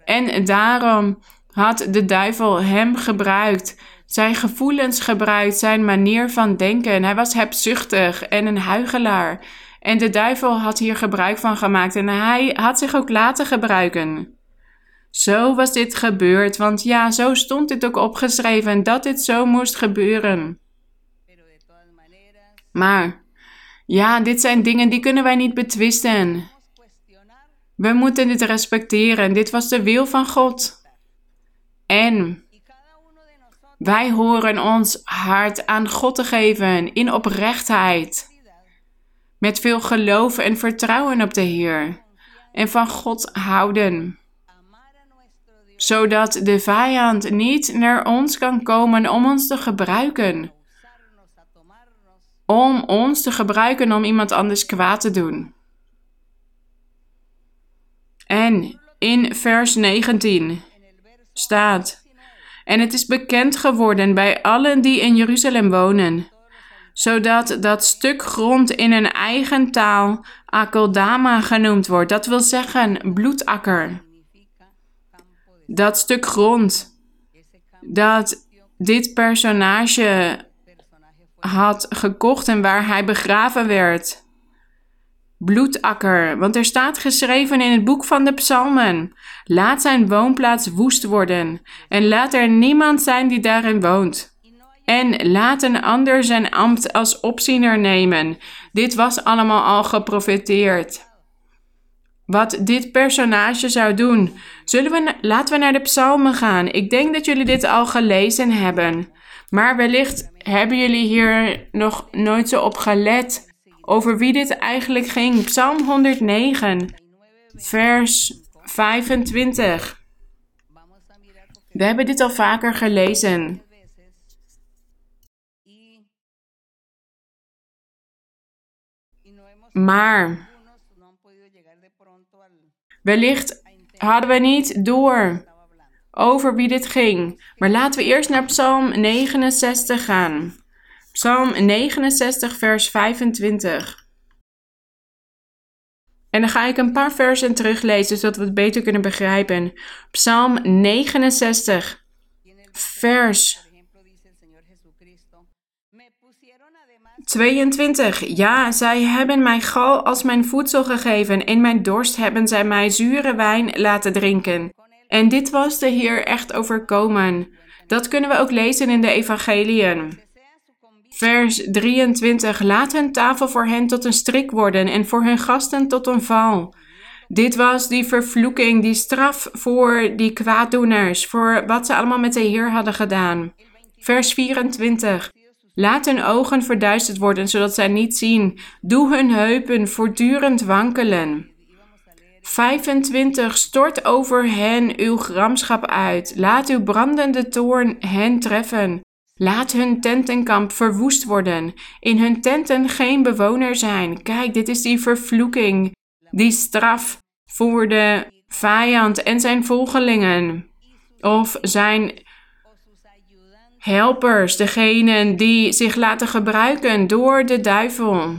En daarom had de duivel hem gebruikt, zijn gevoelens gebruikt, zijn manier van denken. Hij was hebzuchtig en een huichelaar. En de duivel had hier gebruik van gemaakt en hij had zich ook laten gebruiken. Zo was dit gebeurd, want ja, zo stond dit ook opgeschreven, dat dit zo moest gebeuren. Maar, ja, dit zijn dingen die kunnen wij niet betwisten. We moeten dit respecteren. Dit was de wil van God. En wij horen ons hart aan God te geven in oprechtheid. Met veel geloof en vertrouwen op de Heer. En van God houden. Zodat de vijand niet naar ons kan komen om ons te gebruiken. Om ons te gebruiken om iemand anders kwaad te doen. En in vers 19 staat: en het is bekend geworden bij allen die in Jeruzalem wonen, zodat dat stuk grond in hun eigen taal Akeldama genoemd wordt. Dat wil zeggen bloedakker. Dat stuk grond dat dit personage had gekocht en waar hij begraven werd. Bloedakker, want er staat geschreven in het boek van de Psalmen: laat zijn woonplaats woest worden en laat er niemand zijn die daarin woont. En laat een ander zijn ambt als opziener nemen. Dit was allemaal al geprofeteerd. Wat dit personage zou doen. Laten we naar de Psalmen gaan. Ik denk dat jullie dit al gelezen hebben. Maar wellicht hebben jullie hier nog nooit zo op gelet over wie dit eigenlijk ging. Psalm 109, vers 25. We hebben dit al vaker gelezen. Maar wellicht hadden we niet door over wie dit ging. Maar laten we eerst naar Psalm 69 gaan. Psalm 69, vers 25. En dan ga ik een paar versen teruglezen, zodat we het beter kunnen begrijpen. Psalm 69, vers 22. Ja, zij hebben mij gal als mijn voedsel gegeven. In mijn dorst hebben zij mij zure wijn laten drinken. En dit was de Heer echt overkomen. Dat kunnen we ook lezen in de evangeliën. Vers 23. Laat hun tafel voor hen tot een strik worden en voor hun gasten tot een val. Dit was die vervloeking, die straf voor die kwaaddoeners, voor wat ze allemaal met de Heer hadden gedaan. Vers 24. Laat hun ogen verduisterd worden, zodat zij niet zien. Doe hun heupen voortdurend wankelen. 25 Stort over hen uw gramschap uit. Laat uw brandende toorn hen treffen. Laat hun tentenkamp verwoest worden. In hun tenten geen bewoner zijn. Kijk, dit is die vervloeking. Die straf voor de vijand en zijn volgelingen. Of zijn helpers, degenen die zich laten gebruiken door de duivel.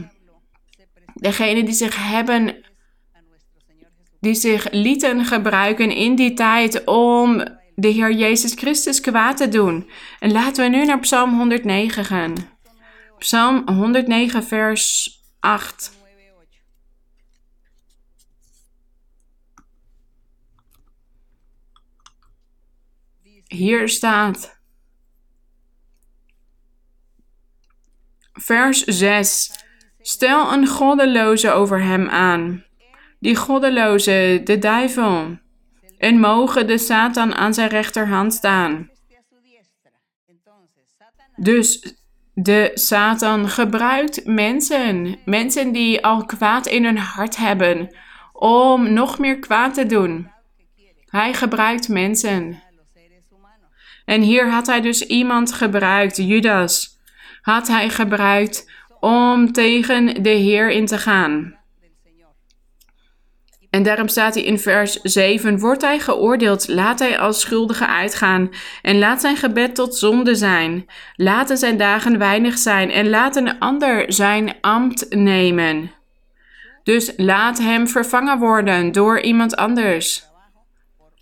Degenen die zich lieten gebruiken in die tijd om de Heer Jezus Christus kwaad te doen. En laten we nu naar Psalm 109 gaan. Psalm 109 vers 8. Hier staat vers 6. Stel een goddeloze over hem aan. Die goddeloze, de duivel. En mogen de Satan aan zijn rechterhand staan. Dus de Satan gebruikt mensen. Mensen die al kwaad in hun hart hebben. Om nog meer kwaad te doen. Hij gebruikt mensen. En hier had hij dus iemand gebruikt. Judas had hij gebruikt om tegen de Heer in te gaan. En daarom staat hij in vers 7. Wordt hij geoordeeld, laat hij als schuldige uitgaan. En laat zijn gebed tot zonde zijn. Laten zijn dagen weinig zijn. En laat een ander zijn ambt nemen. Dus laat hem vervangen worden door iemand anders.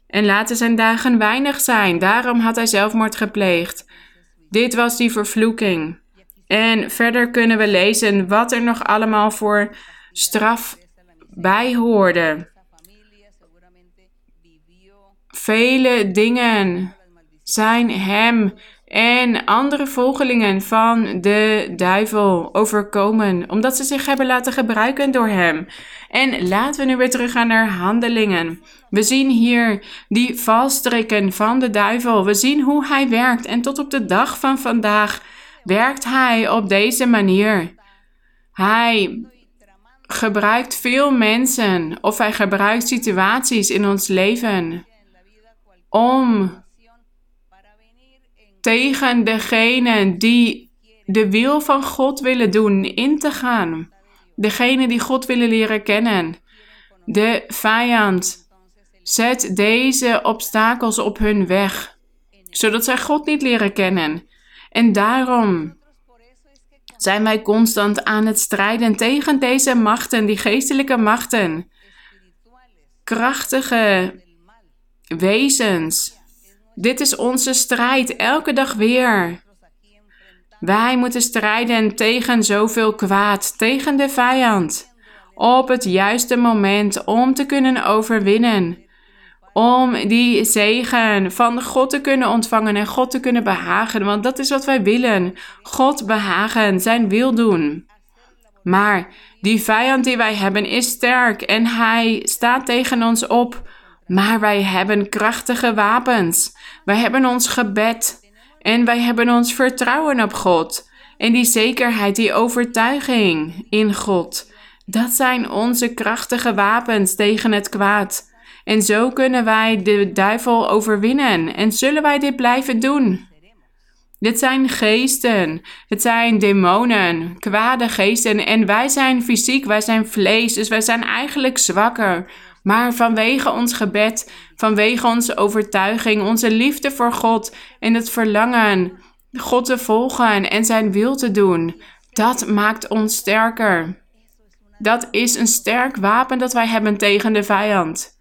En laten zijn dagen weinig zijn. Daarom had hij zelfmoord gepleegd. Dit was die vervloeking. En verder kunnen we lezen wat er nog allemaal voor straf bij hoorden. Vele dingen zijn hem en andere volgelingen van de duivel overkomen, omdat ze zich hebben laten gebruiken door hem. En laten we nu weer teruggaan naar Handelingen. We zien hier die valstrikken van de duivel. We zien hoe hij werkt en tot op de dag van vandaag werkt hij op deze manier. Hij gebruikt veel mensen of hij gebruikt situaties in ons leven om tegen degenen die de wil van God willen doen in te gaan. Degenen die God willen leren kennen. De vijand zet deze obstakels op hun weg, zodat zij God niet leren kennen. En daarom zijn wij constant aan het strijden tegen deze machten, die geestelijke machten. Krachtige wezens. Dit is onze strijd, elke dag weer. Wij moeten strijden tegen zoveel kwaad, tegen de vijand. Op het juiste moment om te kunnen overwinnen. Om die zegen van God te kunnen ontvangen en God te kunnen behagen. Want dat is wat wij willen. God behagen, zijn wil doen. Maar die vijand die wij hebben is sterk en hij staat tegen ons op. Maar wij hebben krachtige wapens. Wij hebben ons gebed en wij hebben ons vertrouwen op God. En die zekerheid, die overtuiging in God. Dat zijn onze krachtige wapens tegen het kwaad. En zo kunnen wij de duivel overwinnen. En zullen wij dit blijven doen? Dit zijn geesten. Het zijn demonen. Kwade geesten. En wij zijn fysiek. Wij zijn vlees. Dus wij zijn eigenlijk zwakker. Maar vanwege ons gebed. Vanwege onze overtuiging. Onze liefde voor God. En het verlangen. God te volgen. En zijn wil te doen. Dat maakt ons sterker. Dat is een sterk wapen dat wij hebben tegen de vijand.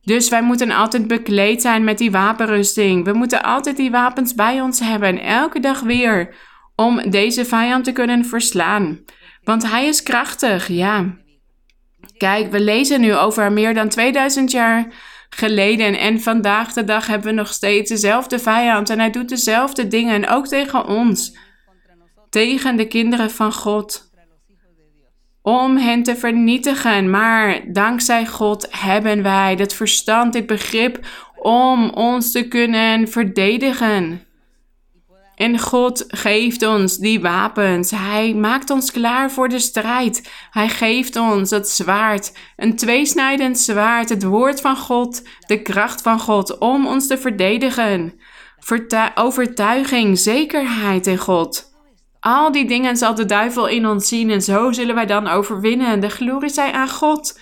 Dus wij moeten altijd bekleed zijn met die wapenrusting. We moeten altijd die wapens bij ons hebben, elke dag weer, om deze vijand te kunnen verslaan. Want hij is krachtig, ja. Kijk, we lezen nu over meer dan 2000 jaar geleden en vandaag de dag hebben we nog steeds dezelfde vijand en hij doet dezelfde dingen, ook tegen ons, tegen de kinderen van God. Om hen te vernietigen. Maar dankzij God hebben wij dat verstand, dit begrip om ons te kunnen verdedigen. En God geeft ons die wapens. Hij maakt ons klaar voor de strijd. Hij geeft ons het zwaard, een tweesnijdend zwaard, het woord van God, de kracht van God om ons te verdedigen. Overtuiging, zekerheid in God. Al die dingen zal de duivel in ons zien en zo zullen wij dan overwinnen. De glorie zij aan God.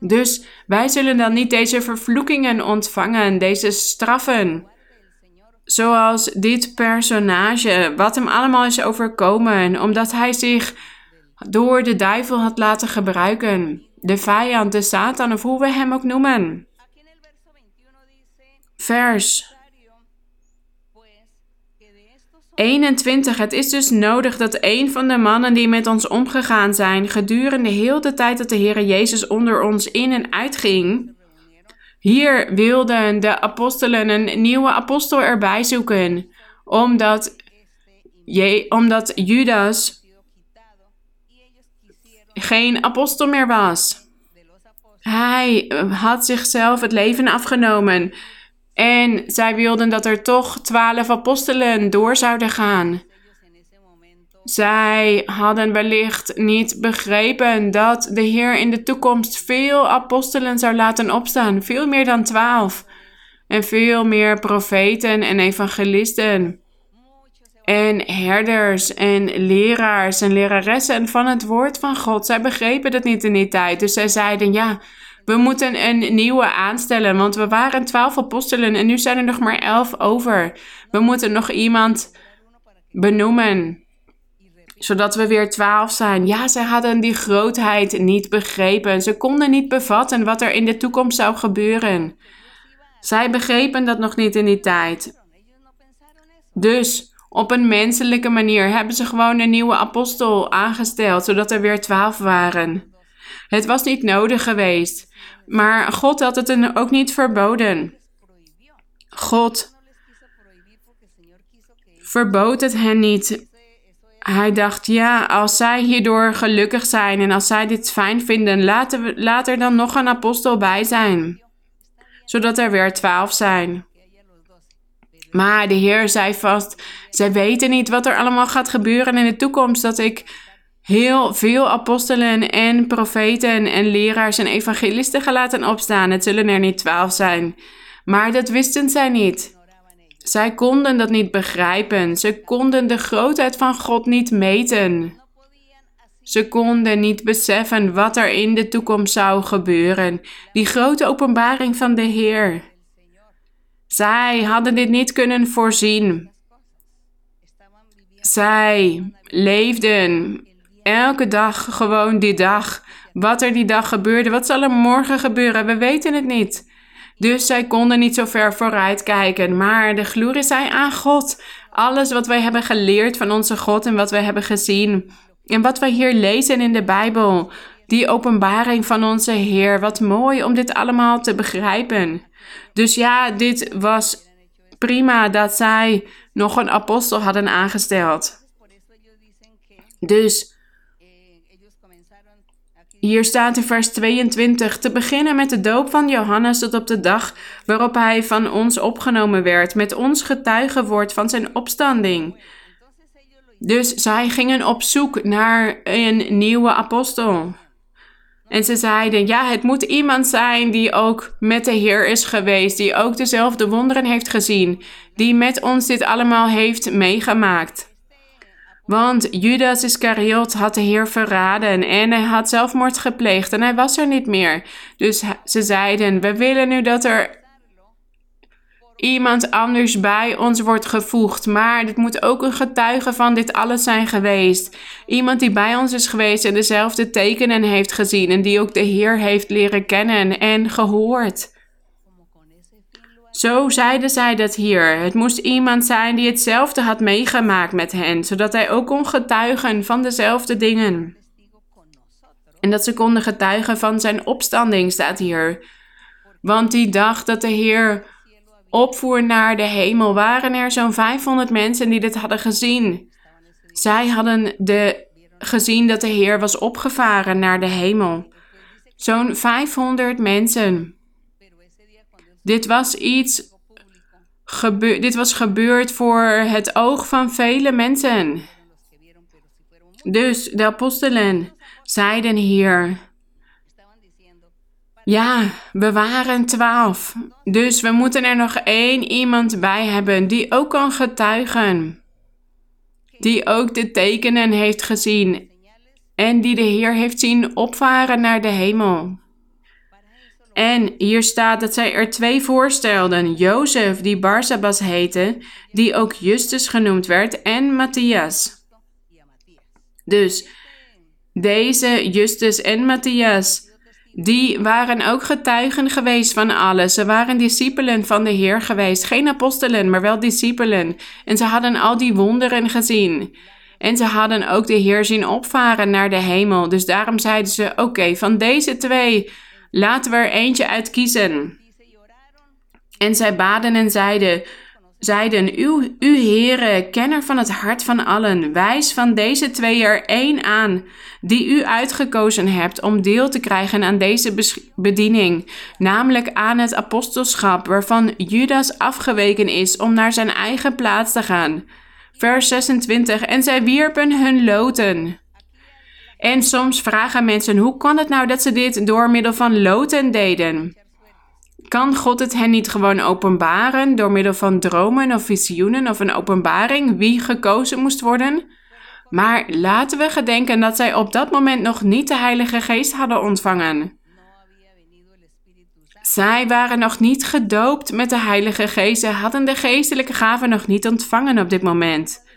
Dus wij zullen dan niet deze vervloekingen ontvangen, deze straffen. Zoals dit personage, wat hem allemaal is overkomen, omdat hij zich door de duivel had laten gebruiken. De vijand, de Satan, of hoe we hem ook noemen. Vers 21. Het is dus nodig dat een van de mannen die met ons omgegaan zijn, gedurende heel de tijd dat de Heere Jezus onder ons in en uitging. Hier wilden de apostelen een nieuwe apostel erbij zoeken, omdat Judas geen apostel meer was. Hij had zichzelf het leven afgenomen en zij wilden dat er toch 12 apostelen door zouden gaan. Zij hadden wellicht niet begrepen dat de Heer in de toekomst veel apostelen zou laten opstaan. Veel meer dan 12. En veel meer profeten en evangelisten. En herders en leraars en leraressen van het woord van God. Zij begrepen dat niet in die tijd. Dus zij zeiden, ja, we moeten een nieuwe aanstellen. Want we waren 12 apostelen en nu zijn er nog maar 11 over. We moeten nog iemand benoemen, zodat we weer 12 zijn. Ja, zij hadden die grootheid niet begrepen. Ze konden niet bevatten wat er in de toekomst zou gebeuren. Zij begrepen dat nog niet in die tijd. Dus op een menselijke manier hebben ze gewoon een nieuwe apostel aangesteld, zodat er weer 12 waren. Het was niet nodig geweest. Maar God had het hen ook niet verboden. God verbood het hen niet. Hij dacht, ja, als zij hierdoor gelukkig zijn en als zij dit fijn vinden, laat er dan nog een apostel bij zijn. Zodat er weer 12 zijn. Maar de Heer zei vast, zij weten niet wat er allemaal gaat gebeuren in de toekomst. Dat ik heel veel apostelen en profeten en leraars en evangelisten ga laten opstaan. Het zullen er niet 12 zijn. Maar dat wisten zij niet. Zij konden dat niet begrijpen. Ze konden de grootheid van God niet meten. Ze konden niet beseffen wat er in de toekomst zou gebeuren. Die grote openbaring van de Heer. Zij hadden dit niet kunnen voorzien. Zij leefden elke dag gewoon die dag. Wat er die dag gebeurde, wat zal er morgen gebeuren? We weten het niet. Dus zij konden niet zo ver vooruit kijken. Maar de glorie zij aan God. Alles wat wij hebben geleerd van onze God en wat wij hebben gezien. En wat wij hier lezen in de Bijbel. Die openbaring van onze Heer. Wat mooi om dit allemaal te begrijpen. Dus ja, dit was prima dat zij nog een apostel hadden aangesteld. Dus hier staat in vers 22, te beginnen met de doop van Johannes tot op de dag waarop hij van ons opgenomen werd, met ons getuige wordt van zijn opstanding. Dus zij gingen op zoek naar een nieuwe apostel. En ze zeiden, ja, het moet iemand zijn die ook met de Heer is geweest, die ook dezelfde wonderen heeft gezien, die met ons dit allemaal heeft meegemaakt. Want Judas Iscariot had de Heer verraden en hij had zelfmoord gepleegd en hij was er niet meer. Dus ze zeiden, we willen nu dat er iemand anders bij ons wordt gevoegd. Maar dit moet ook een getuige van dit alles zijn geweest. Iemand die bij ons is geweest en dezelfde tekenen heeft gezien en die ook de Heer heeft leren kennen en gehoord. Zo zeiden zij dat hier. Het moest iemand zijn die hetzelfde had meegemaakt met hen, zodat hij ook kon getuigen van dezelfde dingen. En dat ze konden getuigen van zijn opstanding, staat hier. Want die dag dat de Heer opvoer naar de hemel, waren er zo'n 500 mensen die dit hadden gezien. Zij hadden gezien dat de Heer was opgevaren naar de hemel. Zo'n 500 mensen. Dit was iets dit was gebeurd voor het oog van vele mensen. Dus de apostelen zeiden hier, ja, we waren 12. Dus we moeten er nog 1 iemand bij hebben die ook kan getuigen. Die ook de tekenen heeft gezien. En die de Heer heeft zien opvaren naar de hemel. En hier staat dat zij er 2 voorstelden. Jozef, die Barsabas heette, die ook Justus genoemd werd, en Matthias. Dus deze Justus en Matthias, die waren ook getuigen geweest van alles. Ze waren discipelen van de Heer geweest. Geen apostelen, maar wel discipelen. En ze hadden al die wonderen gezien. En ze hadden ook de Heer zien opvaren naar de hemel. Dus daarom zeiden ze, oké, van deze 2 laten we er eentje uit kiezen. En zij baden en zeiden, u Heere, kenner van het hart van allen, wijs van deze 2 er 1 aan, die u uitgekozen hebt om deel te krijgen aan deze bediening, namelijk aan het apostelschap, waarvan Judas afgeweken is om naar zijn eigen plaats te gaan. Vers 26, en zij wierpen hun loten. En soms vragen mensen, hoe kan het nou dat ze dit door middel van loten deden? Kan God het hen niet gewoon openbaren door middel van dromen of visioenen of een openbaring wie gekozen moest worden? Maar laten we gedenken dat zij op dat moment nog niet de Heilige Geest hadden ontvangen. Zij waren nog niet gedoopt met de Heilige Geest. Ze hadden de geestelijke gaven nog niet ontvangen op dit moment.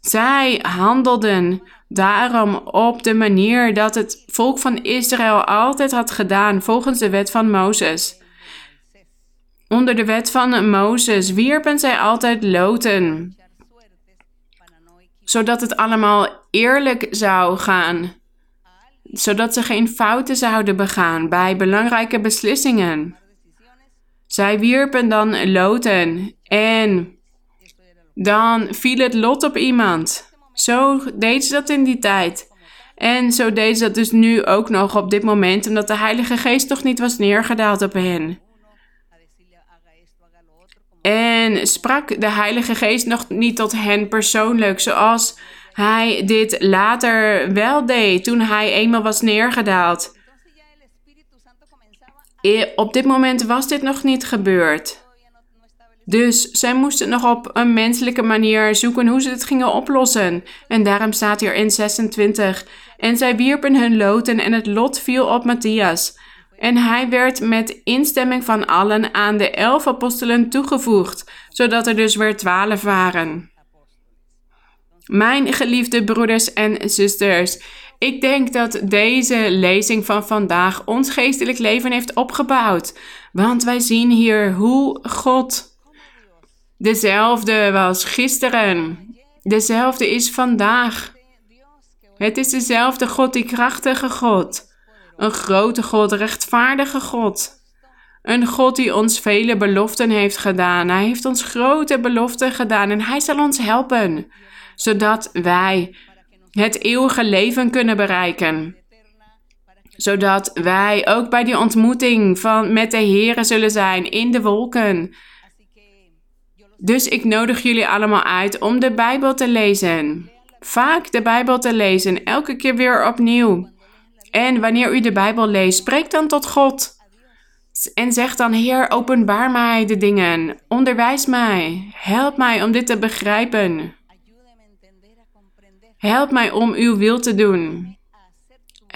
Zij handelden daarom op de manier dat het volk van Israël altijd had gedaan volgens de wet van Mozes. Onder de wet van Mozes wierpen zij altijd loten, zodat het allemaal eerlijk zou gaan, zodat ze geen fouten zouden begaan bij belangrijke beslissingen. Zij wierpen dan loten en dan viel het lot op iemand. Zo deed ze dat in die tijd. En zo deed ze dat dus nu ook nog op dit moment, omdat de Heilige Geest toch niet was neergedaald op hen. En sprak de Heilige Geest nog niet tot hen persoonlijk, zoals hij dit later wel deed, toen hij eenmaal was neergedaald. Op dit moment was dit nog niet gebeurd. Dus zij moesten nog op een menselijke manier zoeken hoe ze het gingen oplossen. En daarom staat hier in 26. En zij wierpen hun loten en het lot viel op Matthias. En hij werd met instemming van allen aan de 11 apostelen toegevoegd, zodat er dus weer 12 waren. Mijn geliefde broeders en zusters, ik denk dat deze lezing van vandaag ons geestelijk leven heeft opgebouwd. Want wij zien hier hoe God dezelfde was gisteren, dezelfde is vandaag. Het is dezelfde God, die krachtige God. Een grote God, rechtvaardige God. Een God die ons vele beloften heeft gedaan. Hij heeft ons grote beloften gedaan en hij zal ons helpen, zodat wij het eeuwige leven kunnen bereiken. Zodat wij ook bij die ontmoeting met de Heere zullen zijn in de wolken. Dus ik nodig jullie allemaal uit om de Bijbel te lezen. Vaak de Bijbel te lezen, elke keer weer opnieuw. En wanneer u de Bijbel leest, spreek dan tot God. En zeg dan, Heer, openbaar mij de dingen. Onderwijs mij. Help mij om dit te begrijpen. Help mij om uw wil te doen.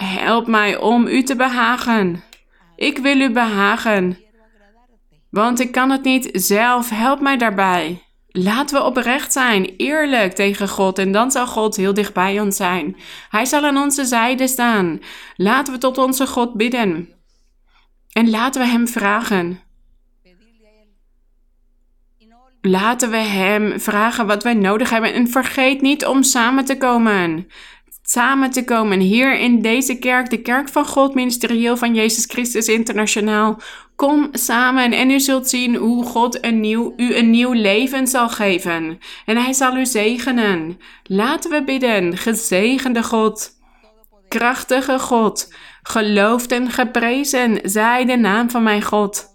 Help mij om u te behagen. Ik wil u behagen. Want ik kan het niet zelf. Help mij daarbij. Laten we oprecht zijn, eerlijk tegen God. En dan zal God heel dicht bij ons zijn. Hij zal aan onze zijde staan. Laten we tot onze God bidden. En laten we hem vragen. Laten we hem vragen wat wij nodig hebben. En vergeet niet om samen te komen. Samen te komen hier in deze kerk, de Kerk van God Ministerieel van Jezus Christus Internationaal. Kom samen en u zult zien hoe God u een nieuw leven zal geven. En hij zal u zegenen. Laten we bidden, gezegende God, krachtige God, geloofd en geprezen zij de naam van mijn God.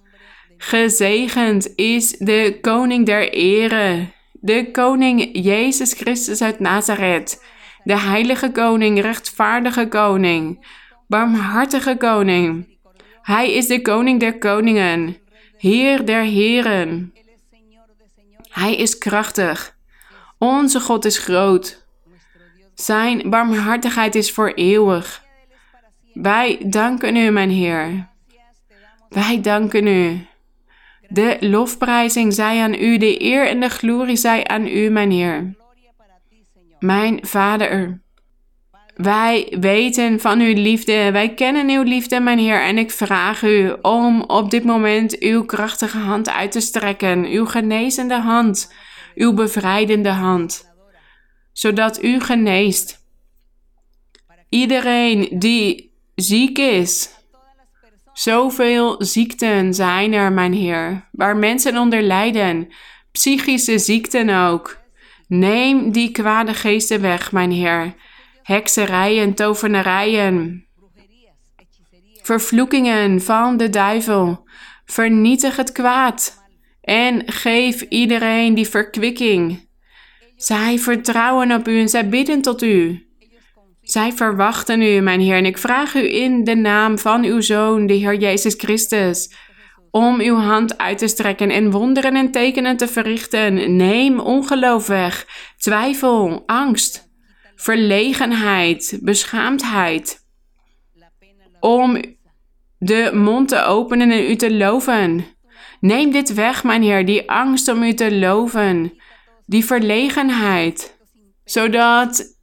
Gezegend is de koning der ere, de koning Jezus Christus uit Nazareth, de heilige koning, rechtvaardige koning, barmhartige koning. Hij is de koning der koningen, Heer der heren. Hij is krachtig. Onze God is groot. Zijn barmhartigheid is voor eeuwig. Wij danken u, mijn Heer. Wij danken u. De lofprijzing zij aan u, de eer en de glorie zij aan u, mijn Heer. Mijn Vader, wij weten van uw liefde, wij kennen uw liefde, mijn Heer, en ik vraag u om op dit moment uw krachtige hand uit te strekken, uw genezende hand, uw bevrijdende hand, zodat u geneest. Iedereen die ziek is, zoveel ziekten zijn er, mijn Heer, waar mensen onder lijden, psychische ziekten ook. Neem die kwade geesten weg, mijn Heer. Hekserijen, tovenarijen, vervloekingen van de duivel. Vernietig het kwaad en geef iedereen die verkwikking. Zij vertrouwen op u en zij bidden tot u. Zij verwachten u, mijn Heer, en ik vraag u in de naam van uw Zoon, de Heer Jezus Christus, om uw hand uit te strekken en wonderen en tekenen te verrichten. Neem ongeloof weg, twijfel, angst, verlegenheid, beschaamdheid. Om de mond te openen en u te loven. Neem dit weg, mijn Heer, die angst om u te loven, die verlegenheid, zodat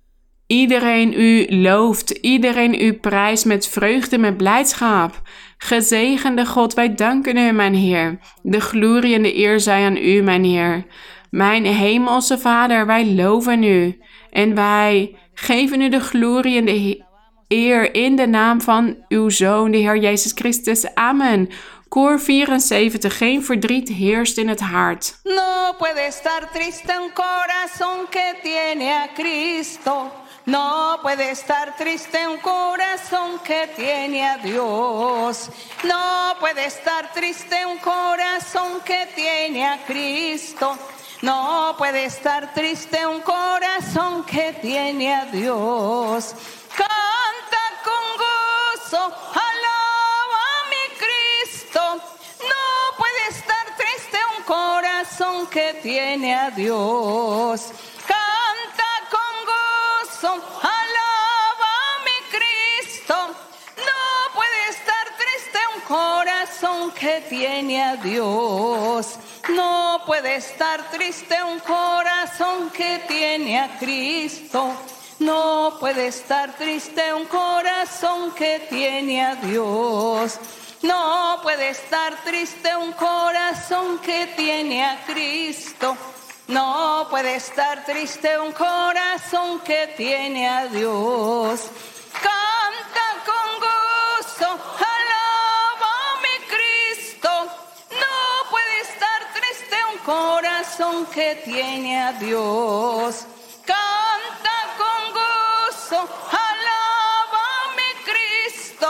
iedereen u looft, iedereen u prijst met vreugde, met blijdschap. Gezegende God, wij danken u, mijn Heer. De glorie en de eer zij aan u, mijn Heer. Mijn hemelse Vader, wij loven u. En wij geven u de glorie en de eer in de naam van uw Zoon, de Heer Jezus Christus. Amen. Koor 74, geen verdriet heerst in het hart. No puede estar triste un corazón que tiene a Cristo. No puede estar triste un corazón que tiene a Dios. No puede estar triste un corazón que tiene a Cristo. No puede estar triste un corazón que tiene a Dios. Canta con gozo, alaba a mi Cristo. No puede estar triste un corazón que tiene a Dios. Alaba a mi Cristo, no puede estar triste un corazón que tiene a Dios. No puede estar triste un corazón que tiene a Cristo. No puede estar triste un corazón que tiene a Dios. No puede estar triste un corazón que tiene a Cristo. No puede estar triste un corazón que tiene a Dios. Canta con gozo, alaba a mi Cristo. No puede estar triste un corazón que tiene a Dios. Canta con gozo, alaba a mi Cristo.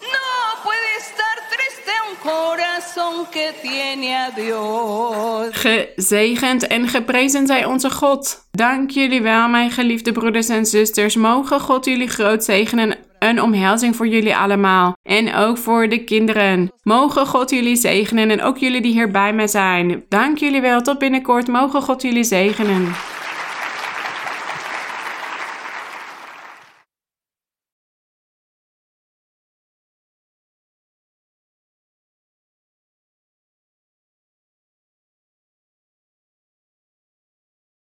No puede estar triste un corazón que tiene a Dios. Gezegend en geprezen zij onze God. Dank jullie wel, mijn geliefde broeders en zusters. Mogen God jullie groot zegenen. Een omhelzing voor jullie allemaal. En ook voor de kinderen. Mogen God jullie zegenen en ook jullie die hier bij mij zijn. Dank jullie wel. Tot binnenkort. Mogen God jullie zegenen.